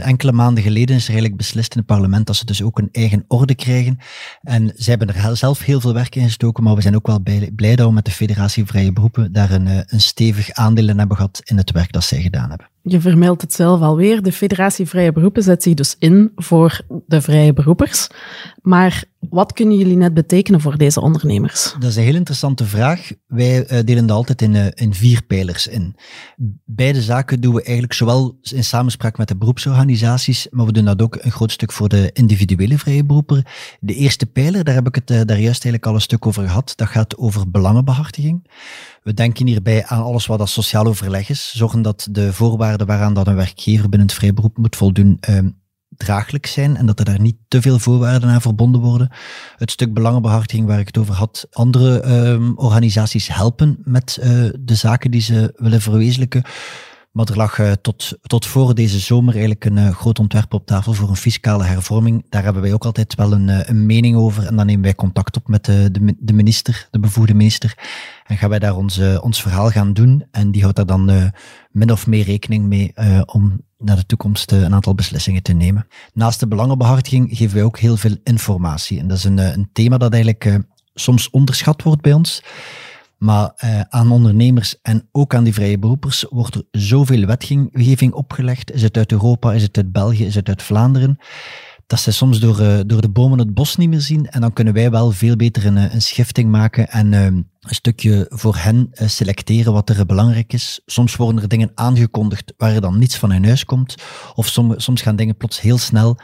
enkele maanden geleden is er eigenlijk beslist in het parlement dat ze dus ook een eigen orde krijgen. En ze hebben er zelf heel veel werk in gestoken, maar we zijn ook wel blij dat we met de Federatie Vrije Beroepen daar een stevig aandeel in hebben gehad in het werk dat zij gedaan hebben. Je vermeldt het zelf alweer, de Federatie Vrije Beroepen zet zich dus in voor de vrije beroepers. Maar wat kunnen jullie net betekenen voor deze ondernemers? Dat is een heel interessante vraag. Wij delen dat altijd in 4 pijlers in. Beide zaken doen we eigenlijk zowel in samenspraak met de beroepsorganisaties, maar we doen dat ook een groot stuk voor de individuele vrije beroeper. De eerste pijler, daar heb ik het daar juist eigenlijk al een stuk over gehad, dat gaat over belangenbehartiging. We denken hierbij aan alles wat dat sociaal overleg is, zorgen dat de voorwaarden waaraan dat een werkgever binnen het vrije beroep moet voldoen, draaglijk zijn en dat er daar niet te veel voorwaarden aan verbonden worden. Het stuk belangenbehartiging waar ik het over had, andere organisaties helpen met de zaken die ze willen verwezenlijken. Maar er lag tot voor deze zomer eigenlijk een groot ontwerp op tafel voor een fiscale hervorming. Daar hebben wij ook altijd wel een mening over. En dan nemen wij contact op met de minister, de bevoegde minister. En gaan wij daar ons verhaal gaan doen. En die houdt daar dan min of meer rekening mee om naar de toekomst een aantal beslissingen te nemen. Naast de belangenbehartiging geven wij ook heel veel informatie. En dat is een thema dat eigenlijk soms onderschat wordt bij ons. Maar aan ondernemers en ook aan die vrije beroepers wordt er zoveel wetgeving opgelegd. Is het uit Europa, is het uit België, is het uit Vlaanderen? Dat ze soms door de bomen het bos niet meer zien. En dan kunnen wij wel veel beter een schifting maken en een stukje voor hen selecteren wat er belangrijk is. Soms worden er dingen aangekondigd waar er dan niets van in huis komt. Of soms gaan dingen plots heel snel.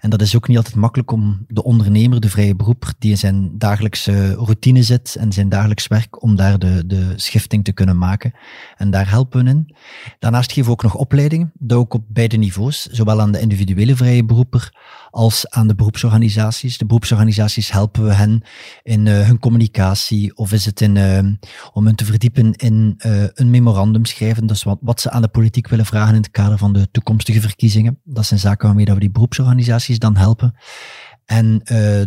En dat is ook niet altijd makkelijk om de ondernemer, de vrije beroeper, die in zijn dagelijkse routine zit en zijn dagelijks werk, om daar de schifting te kunnen maken. En daar helpen we in. Daarnaast geven we ook nog opleidingen, dat ook op beide niveaus, zowel aan de individuele vrije beroeper als aan de beroepsorganisaties. De beroepsorganisaties helpen we hen in hun communicatie, of is het om hen te verdiepen in een memorandum schrijven, dat is wat ze aan de politiek willen vragen in het kader van de toekomstige verkiezingen. Dat zijn zaken waarmee dat we die beroepsorganisaties dan helpen. En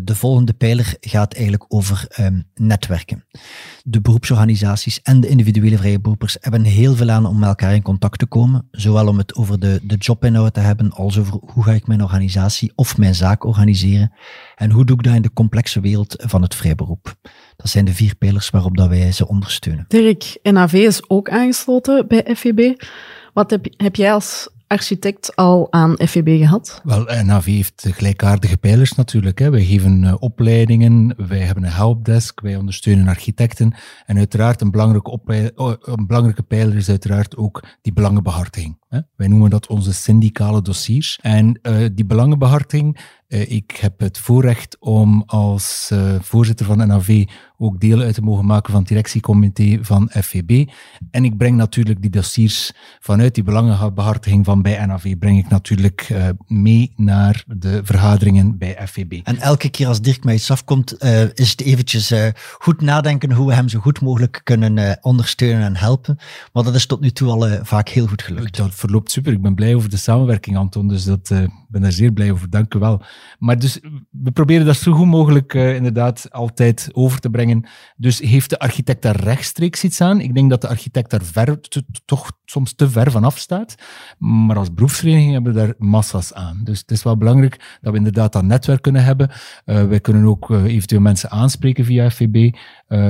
de volgende pijler gaat eigenlijk over netwerken. De beroepsorganisaties en de individuele vrije beroepers hebben heel veel aan om met elkaar in contact te komen. Zowel om het over de jobinhoud te hebben, als over hoe ga ik mijn organisatie of mijn zaak organiseren. En hoe doe ik dat in de complexe wereld van het vrij beroep. Dat zijn de 4 pijlers waarop dat wij ze ondersteunen. Dirk, NAV is ook aangesloten bij FVB. Wat heb jij als architect al aan FVB gehad? Wel, NAV heeft gelijkaardige pijlers natuurlijk. Hè. Wij geven opleidingen, wij hebben een helpdesk, wij ondersteunen architecten. En uiteraard een belangrijke pijler is uiteraard ook die belangenbehartiging. Hè. Wij noemen dat onze syndicale dossiers. En die belangenbehartiging, ik heb het voorrecht om als voorzitter van NAV ook deel uit te mogen maken van het directiecomité van FVB. En ik breng natuurlijk die dossiers vanuit die belangenbehartiging van bij NAV, breng ik natuurlijk mee naar de vergaderingen bij FVB. En elke keer als Dirk mij iets afkomt, is het eventjes goed nadenken hoe we hem zo goed mogelijk kunnen ondersteunen en helpen. Maar dat is tot nu toe al vaak heel goed gelukt. Dat verloopt super. Ik ben blij over de samenwerking, Anton. Dus ik ben daar zeer blij over. Dank u wel. Maar dus, we proberen dat zo goed mogelijk inderdaad altijd over te brengen. Dus heeft de architect daar rechtstreeks iets aan? Ik denk dat de architect daar toch soms te ver vanaf staat. Maar als beroepsvereniging hebben we daar massa's aan. Dus het is wel belangrijk dat we inderdaad dat netwerk kunnen hebben. Wij kunnen ook eventueel mensen aanspreken via FVB.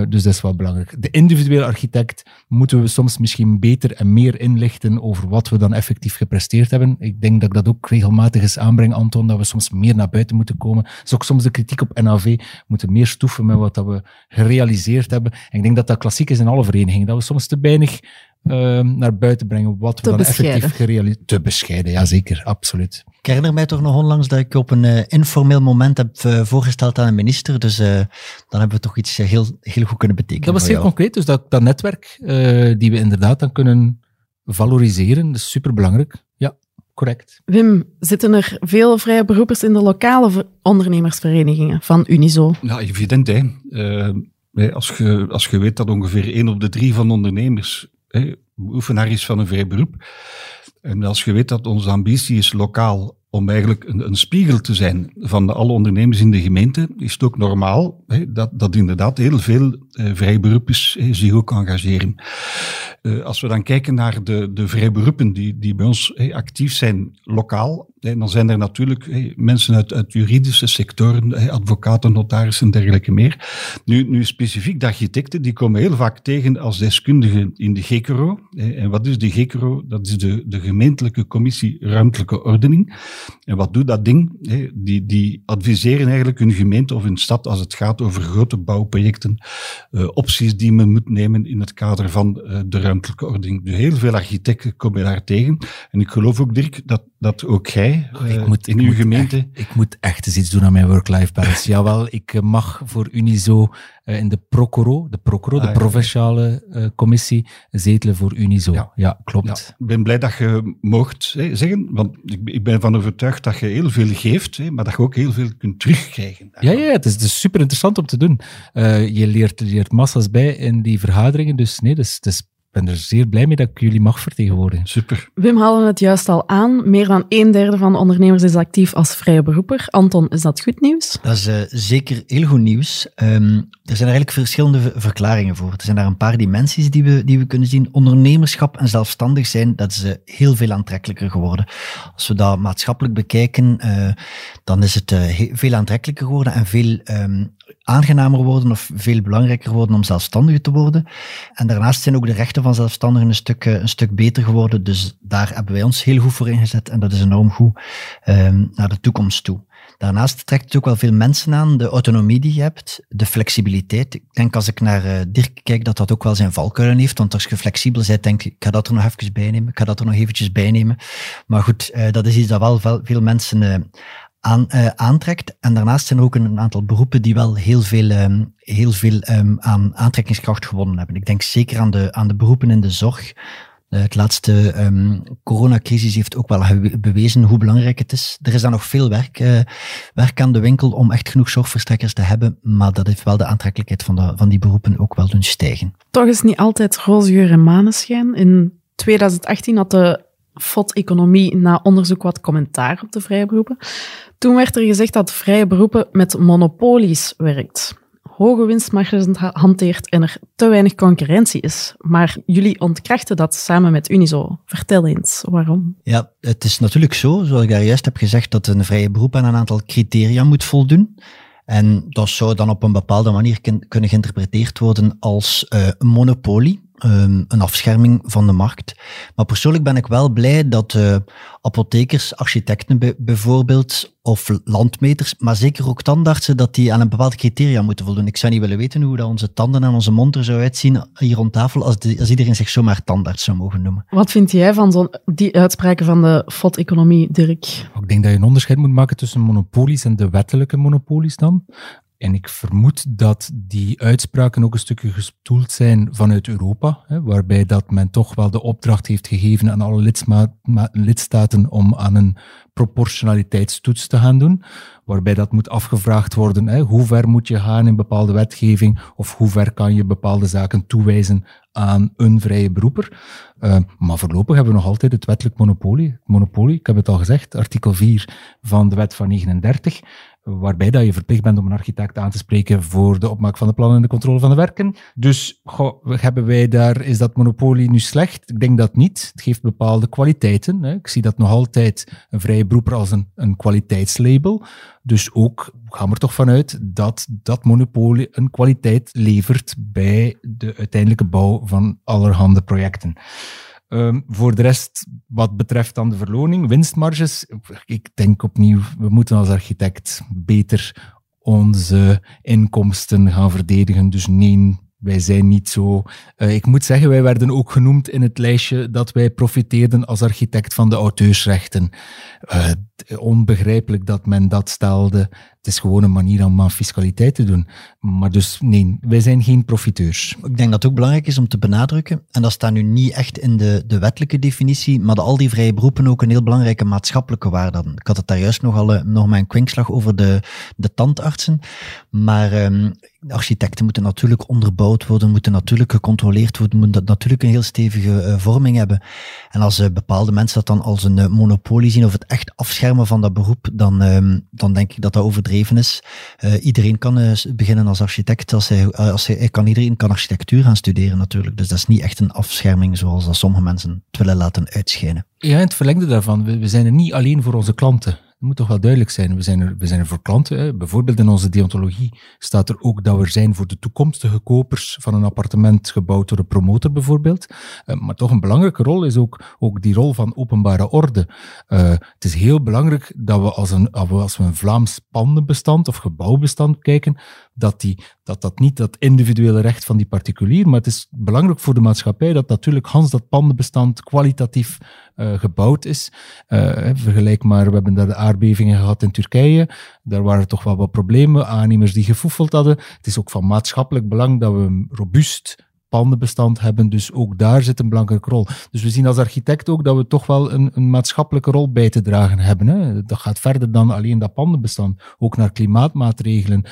Dus dat is wel belangrijk. De individuele architect moeten we soms misschien beter en meer inlichten over wat we dan effectief gepresteerd hebben. Ik denk dat ik dat ook regelmatig eens aanbreng, Anton, dat we soms meer naar buiten moeten komen. Dat is ook soms de kritiek op NAV. We moeten meer stoeven met wat we gerealiseerd hebben. En ik denk dat dat klassiek is in alle verenigingen. Dat we soms te weinig naar buiten brengen wat we dan effectief gerealiseerd. Te bescheiden, ja zeker, absoluut. Ik herinner mij toch nog onlangs dat ik op een informeel moment heb voorgesteld aan een minister. Dus dan hebben we toch iets heel goed kunnen betekenen. Dat was heel concreet, dus dat netwerk die we inderdaad dan kunnen valoriseren, dat is superbelangrijk. Ja. Correct. Wim, zitten er veel vrije beroepers in de lokale ondernemersverenigingen van Unizo? Ja, evident. Hè. Als je weet dat ongeveer 1 op de 3 van ondernemers beoefenaar is van een vrij beroep. En als je weet dat onze ambitie is lokaal om eigenlijk een spiegel te zijn van alle ondernemers in de gemeente, is het ook normaal dat inderdaad heel veel vrij beroepers zich ook engageren. Als we dan kijken naar de vrij beroepen die bij ons actief zijn lokaal, dan zijn er natuurlijk mensen uit juridische sectoren, advocaten, notarissen en dergelijke meer. Nu specifiek de architecten, die komen heel vaak tegen als deskundigen in de GECRO. En wat is de GECRO? Dat is de gemeentelijke commissie ruimtelijke ordening. En wat doet dat ding? Die adviseren eigenlijk hun gemeente of hun stad als het gaat over grote bouwprojecten, opties die men moet nemen in het kader van de ruimtelijke ordening. Dus heel veel architecten komen daar tegen. En ik geloof ook, Dirk, dat ook jij in uw gemeente... Ik moet echt eens iets doen aan mijn work-life balance. Jawel, ik mag voor Unizo in de Procoro, de provinciale commissie, zetelen voor Unizo. Ja, klopt. Ja, ik ben blij dat je mocht zeggen, want ik ben van overtuigd dat je heel veel geeft, maar dat je ook heel veel kunt terugkrijgen. Ja, het is dus super interessant om te doen. Je leert massa's bij in die vergaderingen, dus nee, het is ik ben er zeer blij mee dat ik jullie mag vertegenwoordigen. Super. Wim haalde het juist al aan. Meer dan 1/3 van de ondernemers is actief als vrije beroeper. Anton, is dat goed nieuws? Dat is zeker heel goed nieuws. Er zijn eigenlijk verschillende verklaringen voor. Er zijn daar een paar dimensies die we kunnen zien. Ondernemerschap en zelfstandig zijn, dat is heel veel aantrekkelijker geworden. Als we dat maatschappelijk bekijken, dan is het veel aantrekkelijker geworden en veel aangenamer worden of veel belangrijker worden om zelfstandig te worden. En daarnaast zijn ook de rechten van zelfstandigen een stuk beter geworden. Dus daar hebben wij ons heel goed voor ingezet en dat is enorm goed naar de toekomst toe. Daarnaast trekt het ook wel veel mensen aan, de autonomie die je hebt, de flexibiliteit. Ik denk als ik naar Dirk kijk, dat ook wel zijn valkuilen heeft, want als je flexibel bent, denk ik, ik ga dat er nog eventjes bij nemen. Maar goed, dat is iets dat wel veel mensen aantrekt. En daarnaast zijn er ook een aantal beroepen die wel heel veel aan aantrekkingskracht gewonnen hebben. Ik denk zeker aan de beroepen in de zorg. Het laatste coronacrisis heeft ook wel bewezen hoe belangrijk het is. Er is dan nog veel werk aan de winkel om echt genoeg zorgverstrekkers te hebben, maar dat heeft wel de aantrekkelijkheid van die beroepen ook wel doen stijgen. Toch is niet altijd roze geur en maneschijn. In 2018 had de FOD Economie na onderzoek wat commentaar op de vrije beroepen. Toen werd er gezegd dat vrije beroepen met monopolies werkt. Hoge winstmarges hanteert en er te weinig concurrentie is. Maar jullie ontkrachten dat samen met Unizo. Vertel eens, waarom? Ja, het is natuurlijk zo, zoals ik daar juist heb gezegd, dat een vrije beroep aan een aantal criteria moet voldoen. En dat zou dan op een bepaalde manier kunnen geïnterpreteerd worden als een monopolie. Een afscherming van de markt. Maar persoonlijk ben ik wel blij dat apothekers, architecten bijvoorbeeld, of landmeters, maar zeker ook tandartsen, dat die aan een bepaald criteria moeten voldoen. Ik zou niet willen weten hoe dat onze tanden en onze mond er zou uitzien hier rond tafel als iedereen zich zomaar tandarts zou mogen noemen. Wat vind jij van die uitspraken van de FOD-economie, Dirk? Ik denk dat je een onderscheid moet maken tussen monopolies en de wettelijke monopolies dan. En ik vermoed dat die uitspraken ook een stukje gestoeld zijn vanuit Europa, waarbij dat men toch wel de opdracht heeft gegeven aan alle lidstaten om aan een proportionaliteitstoets te gaan doen, waarbij dat moet afgevraagd worden, hoe ver moet je gaan in bepaalde wetgeving of hoe ver kan je bepaalde zaken toewijzen aan een vrije beroeper. Maar voorlopig hebben we nog altijd het wettelijk monopolie. Ik heb het al gezegd, artikel 4 van de wet van 1939, waarbij dat je verplicht bent om een architect aan te spreken voor de opmaak van de plannen en de controle van de werken. Dus is dat monopolie nu slecht? Ik denk dat niet. Het geeft bepaalde kwaliteiten. Ik zie dat nog altijd een vrije beroeper als een kwaliteitslabel. Dus ook gaan we er toch vanuit dat dat monopolie een kwaliteit levert bij de uiteindelijke bouw van allerhande projecten. Voor de rest, wat betreft dan de verloning, winstmarges, ik denk opnieuw, we moeten als architect beter onze inkomsten gaan verdedigen. Dus nee, wij zijn niet zo... ik moet zeggen, wij werden ook genoemd in het lijstje dat wij profiteerden als architect van de auteursrechten. Onbegrijpelijk dat men dat stelde. Het is gewoon een manier om aan fiscaliteit te doen. Maar dus nee, wij zijn geen profiteurs. Ik denk dat het ook belangrijk is om te benadrukken, en dat staat nu niet echt in de wettelijke definitie, maar dat al die vrije beroepen ook een heel belangrijke maatschappelijke waarde hadden. Ik had het daar juist nog mijn kwinkslag over de tandartsen. Maar architecten moeten natuurlijk onderbouwd worden, moeten natuurlijk gecontroleerd worden, moeten natuurlijk een heel stevige vorming hebben. En als bepaalde mensen dat dan als een monopolie zien of het echt afschermen termen van dat beroep, dan denk ik dat dat overdreven is. Iedereen kan beginnen als architect. Iedereen kan architectuur gaan studeren natuurlijk. Dus dat is niet echt een afscherming zoals dat sommige mensen het willen laten uitschijnen. Ja, in het verlengde daarvan. We zijn er niet alleen voor onze klanten. Het moet toch wel duidelijk zijn, we zijn er voor klanten. Hè. Bijvoorbeeld in onze deontologie staat er ook dat we er zijn voor de toekomstige kopers van een appartement gebouwd door een promotor bijvoorbeeld. Maar toch een belangrijke rol is ook die rol van openbare orde. Het is heel belangrijk dat we als we een Vlaams pandenbestand of gebouwbestand kijken, dat niet dat individuele recht van die particulier, maar het is belangrijk voor de maatschappij dat natuurlijk Hans dat pandenbestand kwalitatief gebouwd is. Vergelijk maar, we hebben daar de aardbevingen gehad in Turkije. Daar waren toch wel wat problemen, aannemers die gefoefeld hadden. Het is ook van maatschappelijk belang dat we een robuust pandenbestand hebben, dus ook daar zit een belangrijke rol. Dus we zien als architect ook dat we toch wel een maatschappelijke rol bij te dragen hebben. Hè. Dat gaat verder dan alleen dat pandenbestand. Ook naar klimaatmaatregelen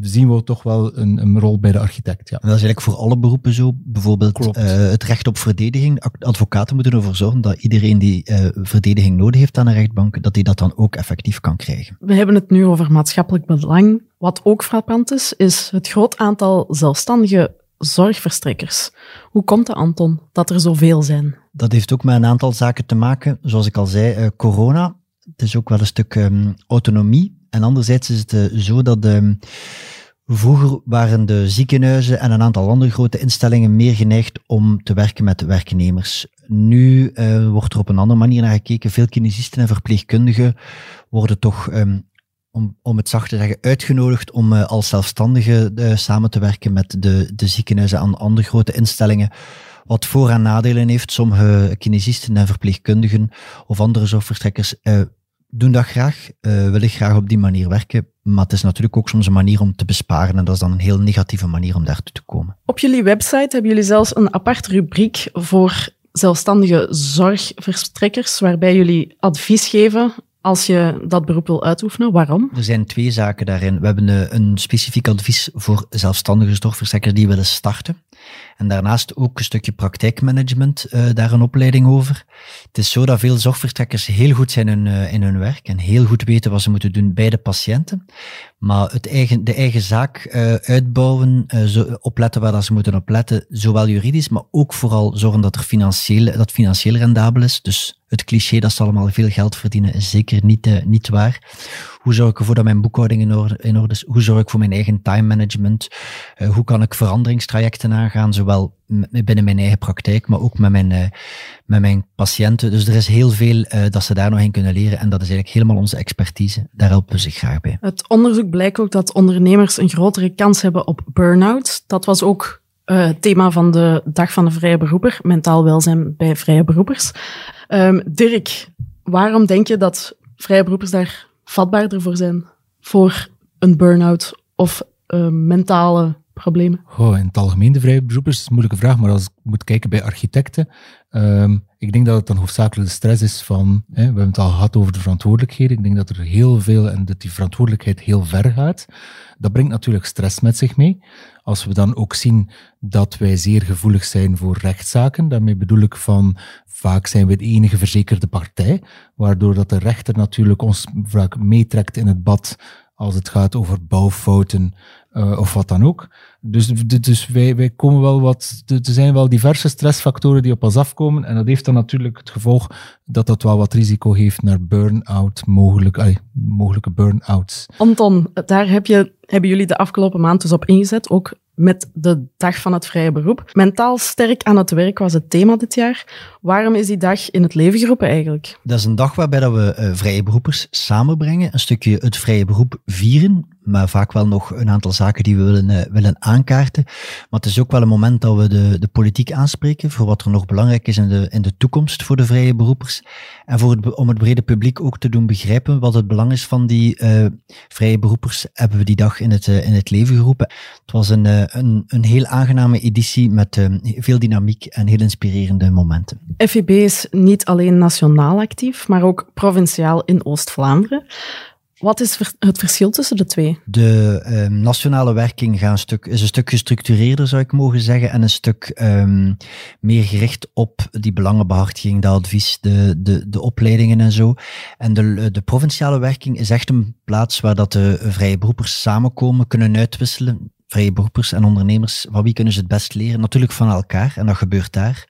zien we toch wel een rol bij de architect. Ja. En dat is eigenlijk voor alle beroepen zo. Bijvoorbeeld het recht op verdediging. Advocaten moeten ervoor zorgen dat iedereen die verdediging nodig heeft aan een rechtbank, dat die dat dan ook effectief kan krijgen. We hebben het nu over maatschappelijk belang. Wat ook frappant is het groot aantal zelfstandige zorgverstrekkers. Hoe komt het, Anton, dat er zoveel zijn? Dat heeft ook met een aantal zaken te maken. Zoals ik al zei, corona. Het is ook wel een stuk autonomie. En anderzijds is het zo dat vroeger waren de ziekenhuizen en een aantal andere grote instellingen meer geneigd om te werken met werknemers. Nu wordt er op een andere manier naar gekeken. Veel kinesisten en verpleegkundigen worden toch Om het zacht te zeggen, uitgenodigd om als zelfstandige samen te werken met de ziekenhuizen en andere grote instellingen. Wat voor- en nadelen heeft, sommige kinesisten en verpleegkundigen of andere zorgverstrekkers doen dat graag, willen graag op die manier werken. Maar het is natuurlijk ook soms een manier om te besparen en dat is dan een heel negatieve manier om daartoe te komen. Op jullie website hebben jullie zelfs een aparte rubriek voor zelfstandige zorgverstrekkers, waarbij jullie advies geven als je dat beroep wil uitoefenen. Waarom? Er zijn twee zaken daarin. We hebben een specifiek advies voor zelfstandige zorgverstrekkers die willen starten. En daarnaast ook een stukje praktijkmanagement, daar een opleiding over. Het is zo dat veel zorgverstrekkers heel goed zijn in hun werk en heel goed weten wat ze moeten doen bij de patiënten. Maar de eigen zaak uitbouwen, opletten waar dat ze moeten opletten, zowel juridisch, maar ook vooral zorgen dat dat financieel rendabel is. Dus het cliché dat ze allemaal veel geld verdienen is zeker niet waar. Hoe zorg ik ervoor dat mijn boekhouding in orde is? Hoe zorg ik voor mijn eigen time management? Hoe kan ik veranderingstrajecten aangaan, zowel binnen mijn eigen praktijk, maar ook met mijn patiënten? Dus er is heel veel dat ze daar nog in kunnen leren en dat is eigenlijk helemaal onze expertise. Daar helpen we ze graag bij. Het onderzoek blijkt ook dat ondernemers een grotere kans hebben op burn-out. Dat was ook het thema van de Dag van de Vrije Beroeper, mentaal welzijn bij vrije beroepers. Dirk, waarom denk je dat vrije beroepers daar vatbaarder voor zijn? Voor een burn-out of mentale problemen? In het algemeen de vrije beroepers, is een moeilijke vraag, maar als ik moet kijken bij architecten, ik denk dat het dan hoofdzakelijk de stress is van, we hebben het al gehad over de verantwoordelijkheden, ik denk dat er heel veel en dat die verantwoordelijkheid heel ver gaat. Dat brengt natuurlijk stress met zich mee. Als we dan ook zien dat wij zeer gevoelig zijn voor rechtszaken, daarmee bedoel ik van, vaak zijn we de enige verzekerde partij, waardoor dat de rechter natuurlijk ons vaak meetrekt in het bad als het gaat over bouwfouten of wat dan ook. Dus wij komen wel wat. Er zijn wel diverse stressfactoren die op ons afkomen. En dat heeft dan natuurlijk het gevolg dat wel wat risico heeft naar burn-out, mogelijke burn-outs. Anton, daar hebben jullie de afgelopen maand dus op ingezet, ook met de Dag van het Vrije Beroep. Mentaal sterk aan het werk was het thema dit jaar. Waarom is die dag in het leven geroepen eigenlijk? Dat is een dag waarbij dat we vrije beroepers samenbrengen, een stukje het vrije beroep vieren, maar vaak wel nog een aantal zaken die we willen aankaarten. Maar het is ook wel een moment dat we de politiek aanspreken voor wat er nog belangrijk is in de toekomst voor de vrije beroepers. En om het brede publiek ook te doen begrijpen wat het belang is van die vrije beroepers, hebben we die dag in het leven geroepen. Het was een heel aangename editie met veel dynamiek en heel inspirerende momenten. FVB is niet alleen nationaal actief, maar ook provinciaal in Oost-Vlaanderen. Wat is het verschil tussen de twee? De nationale werking is een stuk gestructureerder, zou ik mogen zeggen, en een stuk meer gericht op die belangenbehartiging, dat advies, de opleidingen en zo. En de provinciale werking is echt een plaats waar dat de vrije beroepers samenkomen, kunnen uitwisselen. Vrije beroepers en ondernemers, van wie kunnen ze het best leren? Natuurlijk van elkaar, en dat gebeurt daar.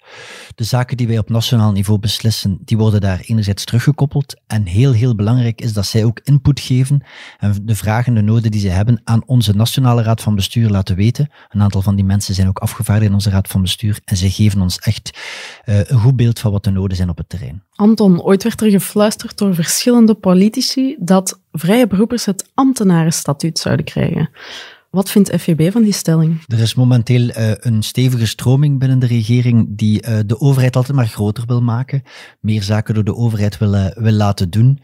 De zaken die wij op nationaal niveau beslissen, die worden daar enerzijds teruggekoppeld. En heel, heel belangrijk is dat zij ook input geven en de vragen, de noden die zij hebben, aan onze nationale raad van bestuur laten weten. Een aantal van die mensen zijn ook afgevaardigd in onze raad van bestuur en zij geven ons echt een goed beeld van wat de noden zijn op het terrein. Anton, ooit werd er gefluisterd door verschillende politici dat vrije beroepers het ambtenarenstatuut zouden krijgen. Wat vindt FVB van die stelling? Er is momenteel een stevige stroming binnen de regering die de overheid altijd maar groter wil maken, meer zaken door de overheid wil laten doen.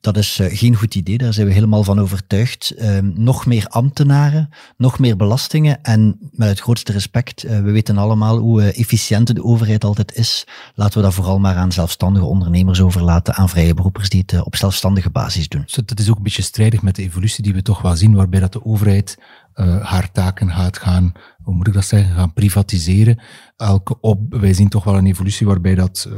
Dat is geen goed idee, daar zijn we helemaal van overtuigd. Nog meer ambtenaren, nog meer belastingen en met het grootste respect, we weten allemaal hoe efficiënt de overheid altijd is. Laten we dat vooral maar aan zelfstandige ondernemers overlaten, aan vrije beroepers die het op zelfstandige basis doen. Dat is ook een beetje strijdig met de evolutie die we toch wel zien, waarbij dat de overheid haar taken gaat gaan, hoe moet ik dat zeggen, gaan privatiseren. Wij zien toch wel een evolutie waarbij dat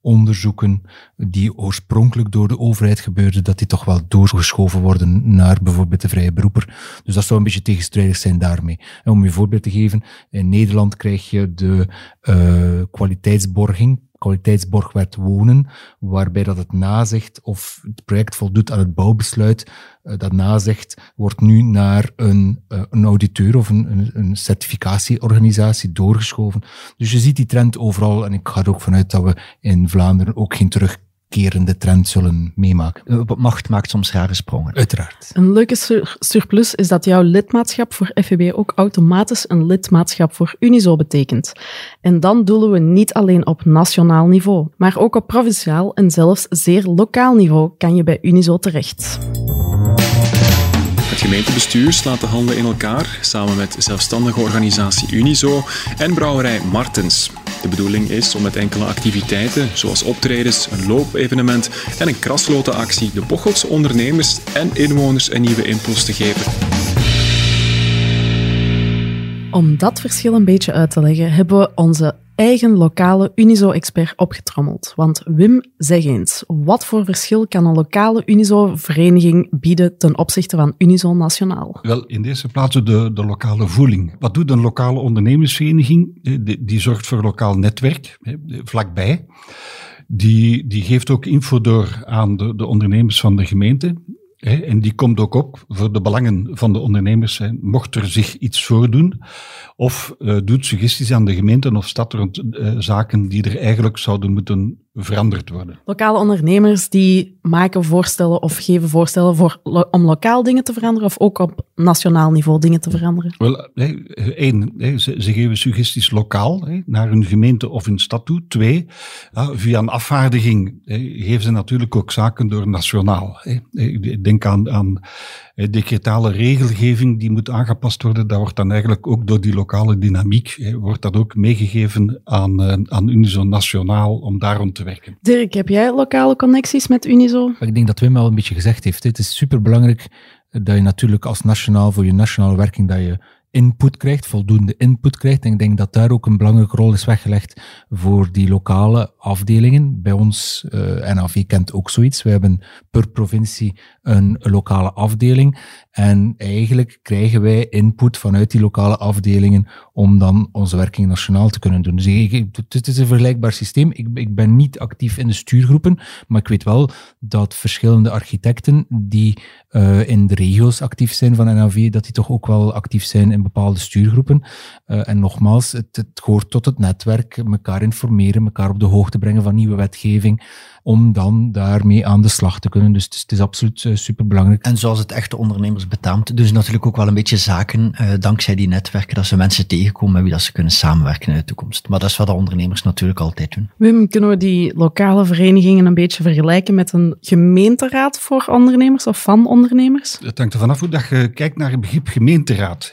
onderzoeken die oorspronkelijk door de overheid gebeurden, dat die toch wel doorgeschoven worden naar bijvoorbeeld de vrije beroeper. Dus dat zou een beetje tegenstrijdig zijn daarmee. En om je een voorbeeld te geven, in Nederland krijg je de kwaliteitsborgwet wonen, waarbij dat het nazegt of het project voldoet aan het bouwbesluit. Dat nazegt wordt nu naar een auditeur of een certificatieorganisatie doorgeschoven. Dus je ziet die trend overal en ik ga er ook vanuit dat we in Vlaanderen ook geen terugkerende trend zullen meemaken. Macht maakt soms rare sprongen. Uiteraard. Een leuke surplus is dat jouw lidmaatschap voor FVB ook automatisch een lidmaatschap voor Unizo betekent. En dan doelen we niet alleen op nationaal niveau, maar ook op provinciaal en zelfs zeer lokaal niveau kan je bij Unizo terecht. Het gemeentebestuur slaat de handen in elkaar, samen met zelfstandige organisatie Unizo en brouwerij Martens. De bedoeling is om met enkele activiteiten, zoals optredens, een loopevenement en een kraslotenactie, de Bochelse ondernemers en inwoners een nieuwe impuls te geven. Om dat verschil een beetje uit te leggen, hebben we onze eigen lokale Unizo-expert opgetrommeld. Want Wim, zeg eens, wat voor verschil kan een lokale Unizo-vereniging bieden ten opzichte van Unizo Nationaal? Wel, in deze plaats de lokale voeling. Wat doet een lokale ondernemersvereniging? Die zorgt voor lokaal netwerk, vlakbij. Die geeft ook info door aan de ondernemers van de gemeente. En die komt ook op voor de belangen van de ondernemers, mocht er zich iets voordoen, of doet suggesties aan de gemeente of stad rond zaken die er eigenlijk zouden moeten veranderd worden. Lokale ondernemers die maken voorstellen of geven voorstellen om lokaal dingen te veranderen of ook op nationaal niveau dingen te veranderen? Wel, één, ze geven suggesties lokaal naar hun gemeente of hun stad toe. Twee, via een afvaardiging geven ze natuurlijk ook zaken door nationaal. Ik denk aan decretale regelgeving die moet aangepast worden. Dat wordt dan eigenlijk ook door die lokale dynamiek, wordt dat ook meegegeven aan Unizo Nationaal om daar rond te werken. Dirk, heb jij lokale connecties met Unizo? Ik denk dat Wim al een beetje gezegd heeft. Het is superbelangrijk dat je natuurlijk als nationaal voor je nationale werking dat je input krijgt, voldoende input krijgt. En ik denk dat daar ook een belangrijke rol is weggelegd voor die lokale afdelingen. Bij ons, NAV kent ook zoiets, we hebben per provincie een lokale afdeling. En eigenlijk krijgen wij input vanuit die lokale afdelingen om dan onze werking nationaal te kunnen doen. Dus het is een vergelijkbaar systeem. Ik ben niet actief in de stuurgroepen, maar ik weet wel dat verschillende architecten die in de regio's actief zijn van NAV, dat die toch ook wel actief zijn in bepaalde stuurgroepen. En nogmaals, het hoort tot het netwerk, elkaar informeren, elkaar op de hoogte brengen van nieuwe wetgeving, om dan daarmee aan de slag te kunnen. Dus het is absoluut superbelangrijk. En zoals het echte ondernemers betaamt, dus natuurlijk ook wel een beetje zaken, dankzij die netwerken, dat ze mensen tegenkomen met wie dat ze kunnen samenwerken in de toekomst. Maar dat is wat de ondernemers natuurlijk altijd doen. Wim, kunnen we die lokale verenigingen een beetje vergelijken met een gemeenteraad voor ondernemers of van ondernemers? Het hangt er vanaf hoe dat je kijkt naar het begrip gemeenteraad.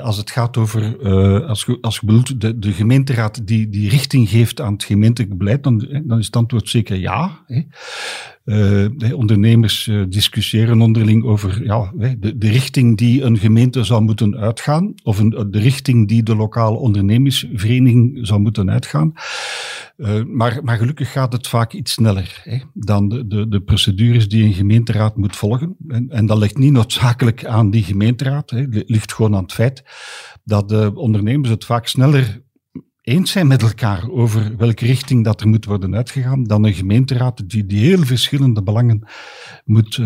Als het gaat over, als je bedoelt, de gemeenteraad die richting geeft aan het gemeentelijk beleid, dan is het antwoord zeker ja. Ondernemers discussiëren onderling over de richting die een gemeente zou moeten uitgaan, of de richting die de lokale ondernemersvereniging zou moeten uitgaan. Maar gelukkig gaat het vaak iets sneller dan de procedures die een gemeenteraad moet volgen. En dat ligt niet noodzakelijk aan die gemeenteraad. Het ligt gewoon aan het feit dat de ondernemers het vaak sneller eens zijn met elkaar over welke richting dat er moet worden uitgegaan, dan een gemeenteraad die heel verschillende belangen moet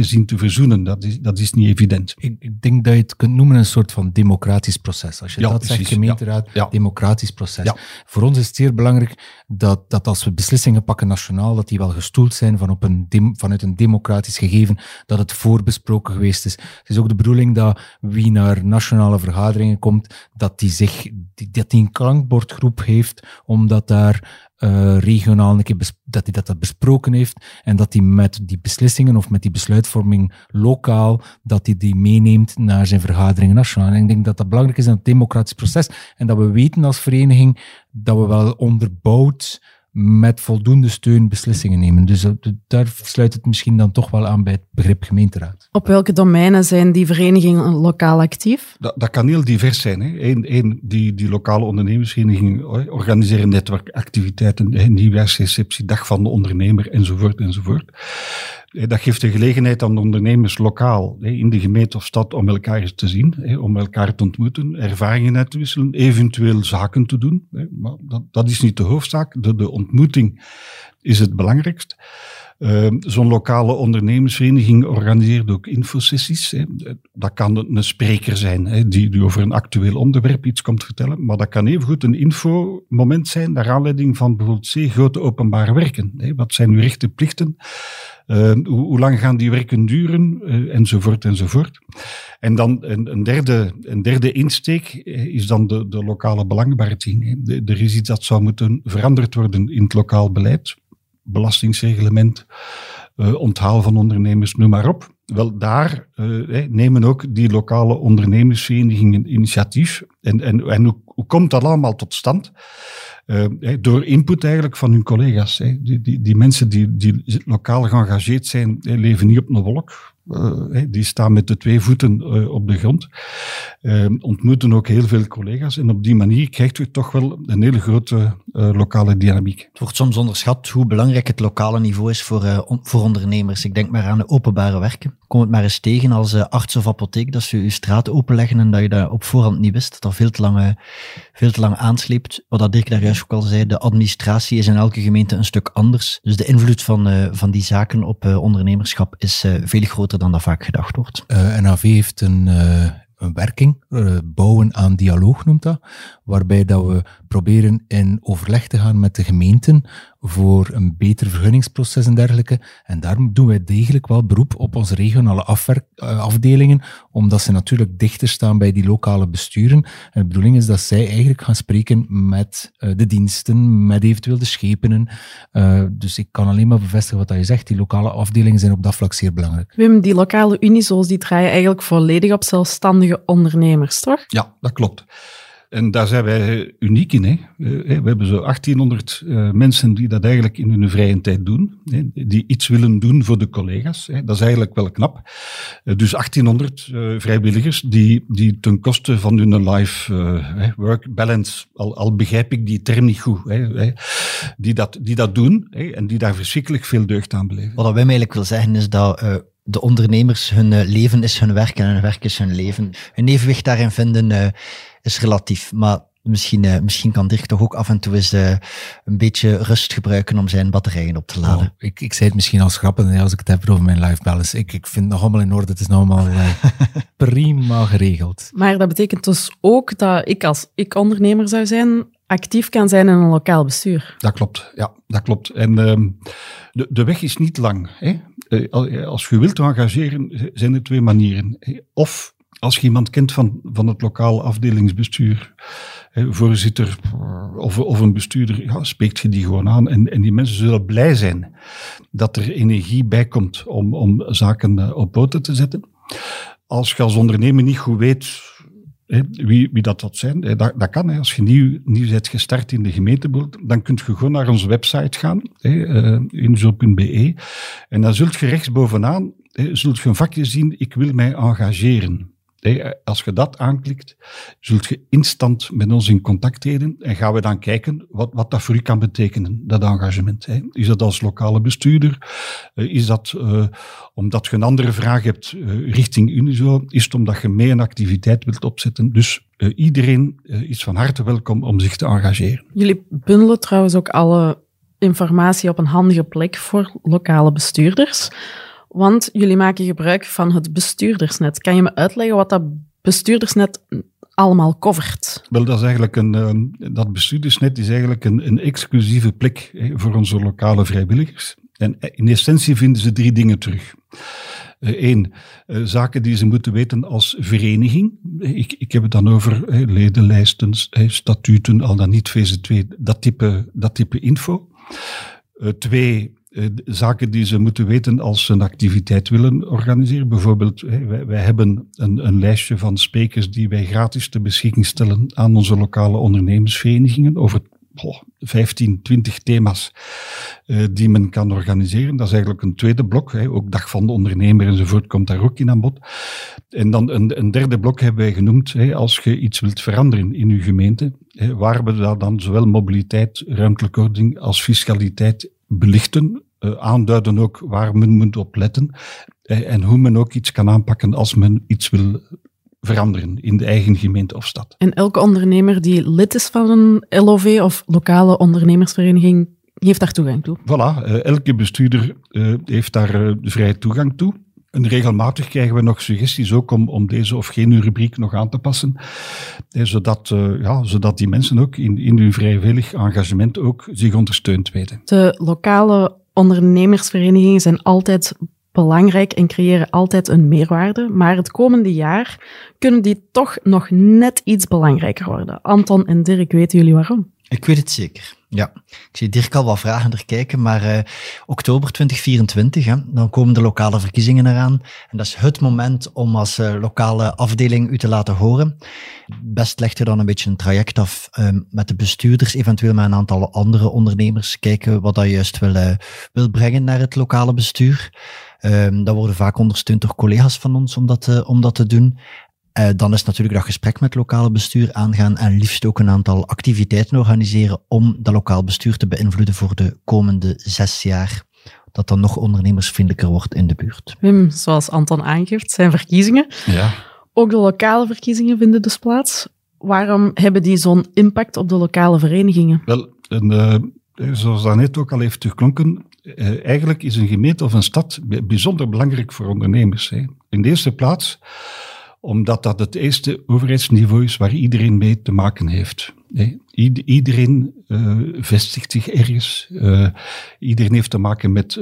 zien te verzoenen. Dat is niet evident. Ik denk dat je het kunt noemen een soort van democratisch proces. Als je zegt, gemeenteraad, democratisch proces. Ja. Voor ons is het zeer belangrijk dat als we beslissingen pakken nationaal, dat die wel gestoeld zijn vanuit een democratisch gegeven, dat het voorbesproken geweest is. Het is ook de bedoeling dat wie naar nationale vergaderingen komt, dat die een klankbordgroep heeft, omdat daar regionaal een keer dat besproken heeft en dat hij met die beslissingen of met die besluitvorming lokaal, dat hij die meeneemt naar zijn vergaderingen nationaal. En ik denk dat dat belangrijk is in het democratisch proces en dat we weten als vereniging dat we wel onderbouwd met voldoende steun beslissingen nemen. Dus daar sluit het misschien dan toch wel aan bij het begrip gemeenteraad. Op welke domeinen zijn die verenigingen lokaal actief? Dat kan heel divers zijn. Die lokale ondernemersverenigingen organiseren netwerkactiviteiten, een nieuwjaarsreceptie, dag van de ondernemer, enzovoort, enzovoort. Dat geeft de gelegenheid aan de ondernemers lokaal, in de gemeente of stad, om elkaar eens te zien, om elkaar te ontmoeten, ervaringen uit te wisselen, eventueel zaken te doen. Maar dat is niet de hoofdzaak. De ontmoeting is het belangrijkst. Zo'n lokale ondernemersvereniging organiseert ook infosessies. Dat kan een spreker zijn die over een actueel onderwerp iets komt vertellen, maar dat kan evengoed een infomoment zijn naar aanleiding van bijvoorbeeld grote openbare werken. Wat zijn uw rechten, plichten? Hoe lang gaan die werken duren? Enzovoort, enzovoort. En dan een derde insteek is dan de lokale belangenbehartiging. Er is iets dat zou moeten veranderd worden in het lokaal beleid. Belastingsreglement, onthaal van ondernemers, noem maar op. Wel, daar nemen ook die lokale ondernemersverenigingen initiatief. En hoe komt dat allemaal tot stand? Door input eigenlijk van hun collega's. Die mensen die lokaal geëngageerd zijn, leven niet op een wolk. Die staan met de twee voeten op de grond. Ontmoeten ook heel veel collega's. En op die manier krijgt u toch wel een hele grote lokale dynamiek. Het wordt soms onderschat hoe belangrijk het lokale niveau is voor ondernemers. Ik denk maar aan de openbare werken. Kom het maar eens tegen als arts of apotheek, dat ze je straat openleggen en dat je dat op voorhand niet wist. Dat dat veel te lang aansleept. Wat Dirk daar juist ook al zei, de administratie is in elke gemeente een stuk anders. Dus de invloed van die zaken op ondernemerschap is veel groter dan dat vaak gedacht wordt. NAV heeft een werking, bouwen aan dialoog noemt dat, waarbij dat we proberen in overleg te gaan met de gemeenten voor een beter vergunningsproces en dergelijke. En daarom doen wij degelijk wel beroep op onze regionale afdelingen, omdat ze natuurlijk dichter staan bij die lokale besturen. En de bedoeling is dat zij eigenlijk gaan spreken met de diensten, met eventueel de schepenen. Dus ik kan alleen maar bevestigen wat je zegt. Die lokale afdelingen zijn op dat vlak zeer belangrijk. Wim, die lokale unizo's die draaien eigenlijk volledig op zelfstandige ondernemers, toch? Ja, dat klopt. En daar zijn wij uniek in. We hebben zo'n 1800 mensen die dat eigenlijk in hun vrije tijd doen. Die iets willen doen voor de collega's. Dat is eigenlijk wel knap. Dus 1800 vrijwilligers die ten koste van hun life-work balance, al begrijp ik die term niet goed, die dat doen en die daar verschrikkelijk veel deugd aan beleven. Wat dat Wim eigenlijk wil zeggen is dat de ondernemers, hun leven is hun werk en hun werk is hun leven. Hun evenwicht daarin vinden is relatief, maar misschien kan Dirk toch ook af en toe eens een beetje rust gebruiken om zijn batterijen op te laden. Oh, ik zei het misschien als grappig als ik het heb over mijn life balance. Ik vind het nog allemaal in orde, het is nog allemaal prima geregeld. Maar dat betekent dus ook dat ik, als ik ondernemer zou zijn, actief kan zijn in een lokaal bestuur. Dat klopt, ja, dat klopt. En de weg is niet lang. Als je wilt engageren, zijn er twee manieren. Of als je iemand kent van het lokaal afdelingsbestuur, voorzitter of een bestuurder, spreekt je die gewoon aan. En die mensen zullen blij zijn dat er energie bij komt om zaken op poten te zetten. Als je als ondernemer niet goed weet Wie dat zijn, dat kan. Als je nieuw bent gestart in de gemeenteboard, dan kun je gewoon naar onze website gaan, unizo.be. En dan zult je rechtsbovenaan zult je een vakje zien, ik wil mij engageren. Als je dat aanklikt, zult je instant met ons in contact treden en gaan we dan kijken wat dat voor u kan betekenen, dat engagement. Is dat als lokale bestuurder? Is dat omdat je een andere vraag hebt richting Unizo? Is het omdat je mee een activiteit wilt opzetten? Dus iedereen is van harte welkom om zich te engageren. Jullie bundelen trouwens ook alle informatie op een handige plek voor lokale bestuurders. Want jullie maken gebruik van het bestuurdersnet. Kan je me uitleggen wat dat bestuurdersnet allemaal covert? Wel, dat is eigenlijk dat bestuurdersnet is eigenlijk een exclusieve plek voor onze lokale vrijwilligers. En in essentie vinden ze 3 dingen terug. 1. Zaken die ze moeten weten als vereniging. Ik heb het dan over ledenlijsten, statuten, al dan niet VZW, dat type info. 2. Zaken die ze moeten weten als ze een activiteit willen organiseren. Bijvoorbeeld, wij hebben een lijstje van sprekers die wij gratis ter beschikking stellen aan onze lokale ondernemersverenigingen over 15, 20 thema's die men kan organiseren. Dat is eigenlijk een tweede blok. Ook Dag van de Ondernemer enzovoort komt daar ook in aan bod. En dan een derde blok hebben wij genoemd, als je iets wilt veranderen in uw gemeente, waar we daar dan zowel mobiliteit, ruimtelijke ordening als fiscaliteit belichten, aanduiden ook waar men moet op letten en hoe men ook iets kan aanpakken als men iets wil veranderen in de eigen gemeente of stad. En elke ondernemer die lid is van een LOV of lokale ondernemersvereniging heeft daar toegang toe? Voilà, elke bestuurder heeft daar vrije toegang toe. En regelmatig krijgen we nog suggesties ook om deze of gene rubriek nog aan te passen. Zodat die mensen ook in hun vrijwillig engagement ook zich ondersteund weten. De lokale ondernemersverenigingen zijn altijd belangrijk en creëren altijd een meerwaarde. Maar het komende jaar kunnen die toch nog net iets belangrijker worden. Anton en Dirk, weten jullie waarom? Ik weet het zeker, ja. Ik zie Dirk al wat vragender kijken, maar oktober 2024, dan komen de lokale verkiezingen eraan. En dat is het moment om als lokale afdeling u te laten horen. Best legt u dan een beetje een traject af met de bestuurders, eventueel met een aantal andere ondernemers, kijken wat dat juist wil brengen naar het lokale bestuur. Dat worden vaak ondersteund door collega's van ons om dat te doen. Dan is natuurlijk dat gesprek met lokale bestuur aangaan en liefst ook een aantal activiteiten organiseren om dat lokaal bestuur te beïnvloeden voor de komende 6 jaar. Dat dan nog ondernemersvriendelijker wordt in de buurt. Wim, zoals Anton aangeeft, zijn verkiezingen. Ja. Ook de lokale verkiezingen vinden dus plaats. Waarom hebben die zo'n impact op de lokale verenigingen? Wel, zoals daarnet ook al heeft geklonken, eigenlijk is een gemeente of een stad bijzonder belangrijk voor ondernemers. In de eerste plaats omdat dat het eerste overheidsniveau is waar iedereen mee te maken heeft. Iedereen vestigt zich ergens. Iedereen heeft te maken met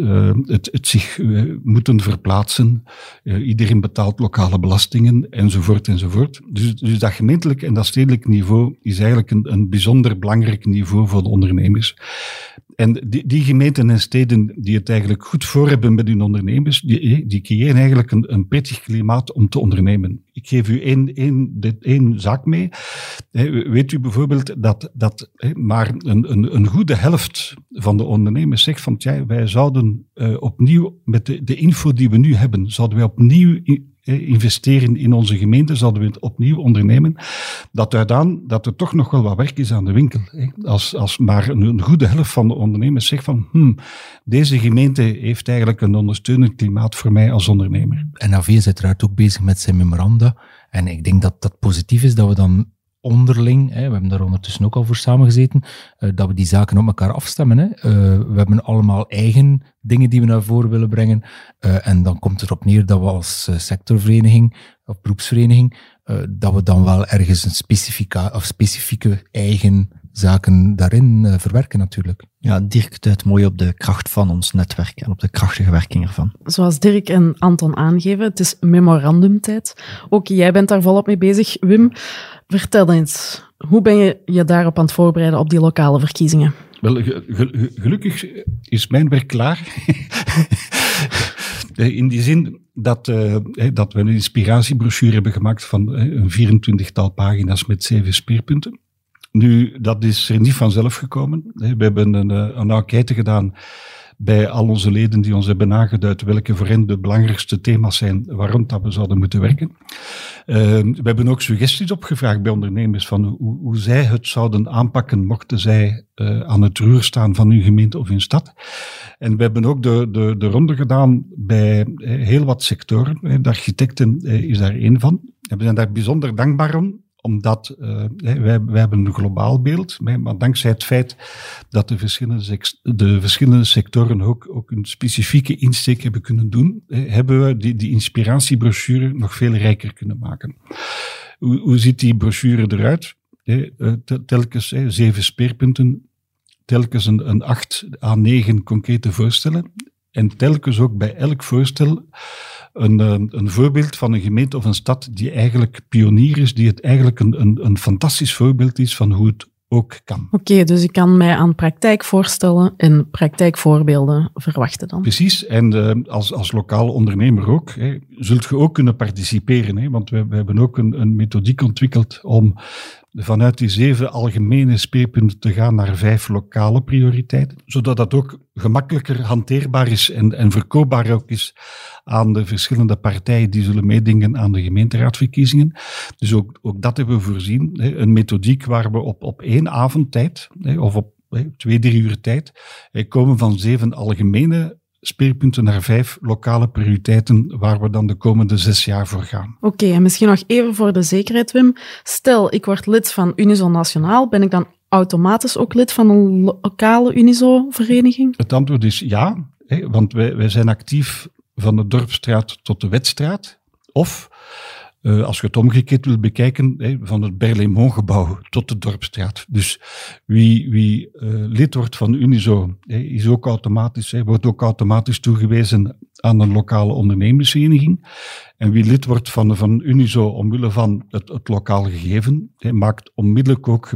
het zich moeten verplaatsen. Iedereen betaalt lokale belastingen, enzovoort, enzovoort. Dus dat gemeentelijk en dat stedelijk niveau is eigenlijk een bijzonder belangrijk niveau voor de ondernemers. En die gemeenten en steden die het eigenlijk goed voor hebben met hun ondernemers, die creëren eigenlijk een prettig klimaat om te ondernemen. Ik geef u één zaak mee. Weet u bijvoorbeeld dat maar een goede helft van de ondernemers zegt van tja, wij zouden opnieuw met de info die we nu hebben, zouden wij opnieuw investeren in onze gemeente, zouden we het opnieuw ondernemen, dat er toch nog wel wat werk is aan de winkel. Als maar een goede helft van de ondernemers zegt van deze gemeente heeft eigenlijk een ondersteunend klimaat voor mij als ondernemer. En AV is uiteraard ook bezig met zijn memoranda en ik denk dat dat positief is dat we dan onderling, we hebben daar ondertussen ook al voor samengezeten, dat we die zaken op elkaar afstemmen. We hebben allemaal eigen dingen die we naar voren willen brengen. En dan komt het erop neer dat we als sectorvereniging of beroepsvereniging, dat we dan wel ergens een specifieke eigen zaken daarin verwerken natuurlijk. Ja, Dirk duidt mooi op de kracht van ons netwerk en op de krachtige werking ervan. Zoals Dirk en Anton aangeven, het is memorandumtijd. Ook jij bent daar volop mee bezig, Wim. Vertel eens, hoe ben je je daarop aan het voorbereiden op die lokale verkiezingen? Wel, gelukkig is mijn werk klaar. In die zin, dat we een inspiratiebrochure hebben gemaakt van een 24-tal pagina's met 7 speerpunten. Nu, dat is er niet vanzelf gekomen. We hebben een enquête gedaan bij al onze leden die ons hebben aangeduid welke voor hen de belangrijkste thema's zijn waarom dat we zouden moeten werken. We hebben ook suggesties opgevraagd bij ondernemers van hoe zij het zouden aanpakken mochten zij aan het roer staan van hun gemeente of hun stad. En we hebben ook de ronde gedaan bij heel wat sectoren. De architecten is daar één van. En we zijn daar bijzonder dankbaar om. Omdat wij hebben een globaal beeld, maar dankzij het feit dat de verschillende sectoren ook een specifieke insteek hebben kunnen doen, hebben we die inspiratiebrochure nog veel rijker kunnen maken. Hoe ziet die brochure eruit? Telkens 7 speerpunten, telkens een 8 à 9 concrete voorstellen en telkens ook bij elk voorstel een voorbeeld van een gemeente of een stad die eigenlijk pionier is, die het eigenlijk een fantastisch voorbeeld is van hoe het ook kan. Oké, dus ik kan mij aan praktijkvoorstellen en praktijkvoorbeelden verwachten dan. Precies, en als lokaal ondernemer ook, zult je ook kunnen participeren, want we hebben ook een methodiek ontwikkeld om vanuit die 7 algemene speerpunten te gaan naar 5 lokale prioriteiten, zodat dat ook gemakkelijker hanteerbaar is en verkoopbaar ook is aan de verschillende partijen die zullen meedingen aan de gemeenteraadverkiezingen. Dus ook dat hebben we voorzien. Een methodiek waar we op 1 avondtijd of op 2-3 uur tijd komen van 7 algemene speerpunten naar 5 lokale prioriteiten waar we dan de komende 6 jaar voor gaan. Oké, en misschien nog even voor de zekerheid, Wim. Stel, ik word lid van Unizo Nationaal, ben ik dan automatisch ook lid van een lokale Unizo-vereniging? Het antwoord is ja, want wij zijn actief van de dorpsstraat tot de wetstraat. Of, als je het omgekeerd wil bekijken, van het Berlaymont-gebouw tot de dorpsstraat. Dus wie lid wordt van Unizo, wordt ook automatisch toegewezen aan een lokale ondernemersvereniging. En wie lid wordt van Unizo omwille van het lokaal gegeven, maakt onmiddellijk ook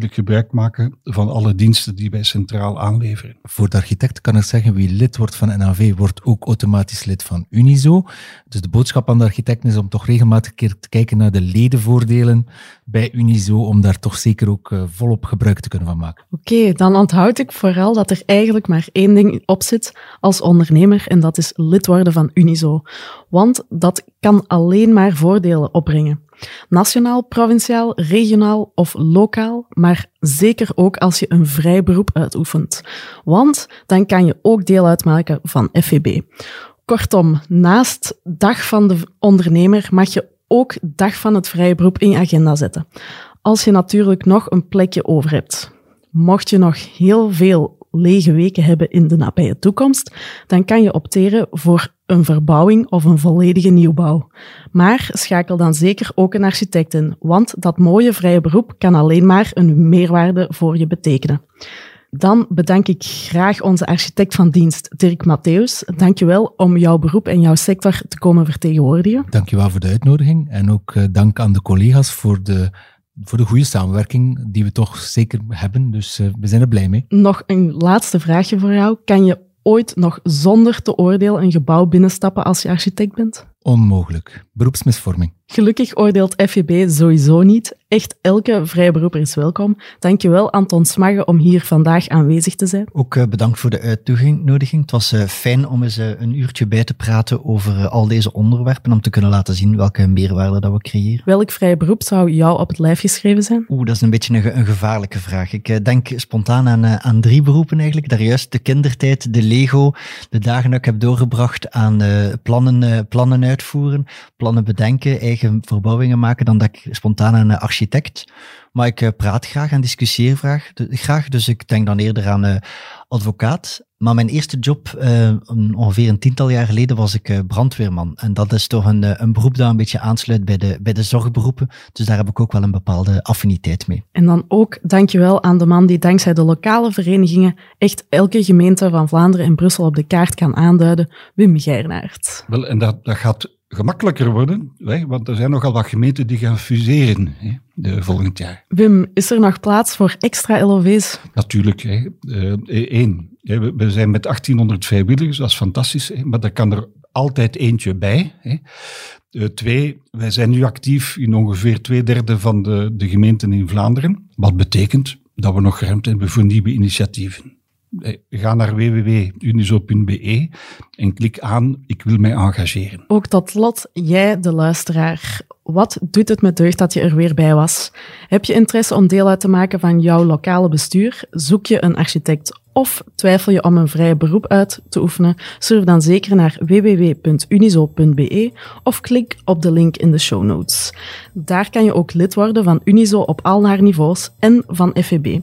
gebruik maken van alle diensten die wij centraal aanleveren. Voor de architect kan ik zeggen, wie lid wordt van NAV, wordt ook automatisch lid van Unizo. Dus de boodschap aan de architecten is om toch regelmatig een keer te kijken naar de ledenvoordelen bij Unizo, om daar toch zeker ook volop gebruik te kunnen van maken. Oké, dan onthoud ik vooral dat er eigenlijk maar 1 ding op zit als ondernemer, en dat is lid worden van Unizo. Want dat kan alleen maar voordelen opbrengen. Nationaal, provinciaal, regionaal of lokaal, maar zeker ook als je een vrij beroep uitoefent. Want dan kan je ook deel uitmaken van FVB. Kortom, naast dag van de ondernemer mag je ook dag van het vrije beroep in je agenda zetten. Als je natuurlijk nog een plekje over hebt. Mocht je nog heel veel lege weken hebben in de nabije toekomst, dan kan je opteren voor een verbouwing of een volledige nieuwbouw. Maar schakel dan zeker ook een architect in, want dat mooie vrije beroep kan alleen maar een meerwaarde voor je betekenen. Dan bedank ik graag onze architect van dienst, Dirk Mattheeuws. Dankjewel om jouw beroep en jouw sector te komen vertegenwoordigen. Dankjewel voor de uitnodiging en ook dank aan de collega's voor de goede samenwerking die we toch zeker hebben. Dus we zijn er blij mee. Nog een laatste vraagje voor jou. Kan je ooit nog zonder te oordeel een gebouw binnenstappen als je architect bent? Onmogelijk. Beroepsmisvorming. Gelukkig oordeelt FVB sowieso niet. Echt elke vrije beroeper is welkom. Dankjewel Anton Smagghe om hier vandaag aanwezig te zijn. Ook bedankt voor de uitnodiging. Het was fijn om eens een uurtje bij te praten over al deze onderwerpen, om te kunnen laten zien welke meerwaarde dat we creëren. Welk vrije beroep zou jou op het lijf geschreven zijn? Dat is een beetje een gevaarlijke vraag. Ik denk spontaan aan 3 beroepen eigenlijk. Daar juist de kindertijd, de Lego, de dagen dat ik heb doorgebracht aan plannen uitvoeren, plannen bedenken, eigen verbouwingen maken, dan dat ik spontaan aan een architect. Maar ik praat graag en discussieer graag, dus ik denk dan eerder aan advocaat. Maar mijn eerste job, ongeveer een 10-tal jaar geleden, was ik brandweerman. En dat is toch een beroep dat een beetje aansluit bij de zorgberoepen. Dus daar heb ik ook wel een bepaalde affiniteit mee. En dan ook dankjewel aan de man die dankzij de lokale verenigingen echt elke gemeente van Vlaanderen en Brussel op de kaart kan aanduiden, Wim Geirnaert. Wel, en dat gaat gemakkelijker worden, want er zijn nogal wat gemeenten die gaan fuseren de volgend jaar. Wim, is er nog plaats voor extra LOV's? Natuurlijk, 1. We zijn met 1800 vrijwilligers, dat is fantastisch, maar dat kan er altijd eentje bij. Hè. Twee, wij zijn nu actief in ongeveer 2/3 van de gemeenten in Vlaanderen. Wat betekent dat we nog ruimte hebben voor nieuwe initiatieven. Ga naar www.unizo.be en klik aan, ik wil mij engageren. Ook tot slot, jij de luisteraar. Wat doet het met deugd dat je er weer bij was? Heb je interesse om deel uit te maken van jouw lokale bestuur? Zoek je een architect of twijfel je om een vrije beroep uit te oefenen? Surf dan zeker naar www.unizo.be of klik op de link in de show notes. Daar kan je ook lid worden van Unizo op al haar niveaus en van FVB.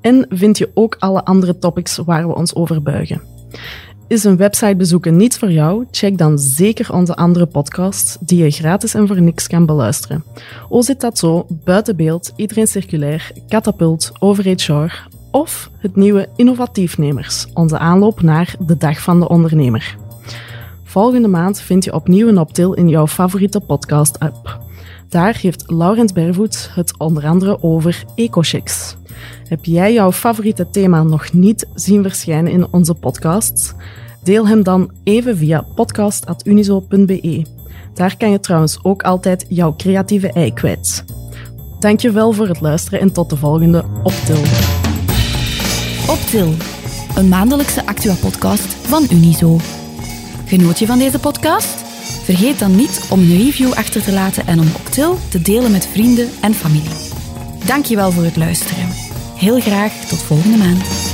En vind je ook alle andere topics waar we ons over buigen. Is een website bezoeken niet voor jou? Check dan zeker onze andere podcasts die je gratis en voor niks kan beluisteren. O zit dat zo, buiten beeld, iedereen circulair, Katapult, over HR of het nieuwe Innovatiefnemers, onze aanloop naar de Dag van de Ondernemer. Volgende maand vind je opnieuw een Optil in jouw favoriete podcast-app. Daar heeft Laurens Bervoets het onder andere over ecochecks. Heb jij jouw favoriete thema nog niet zien verschijnen in onze podcasts? Deel hem dan even via podcast.unizo.be. Daar kan je trouwens ook altijd jouw creatieve ei kwijt. Dankjewel voor het luisteren en tot de volgende Optil. Optil, een maandelijkse Actua-podcast van Unizo. Genoot je van deze podcast? Vergeet dan niet om een review achter te laten en om Optil te delen met vrienden en familie. Dankjewel voor het luisteren. Heel graag tot volgende maand.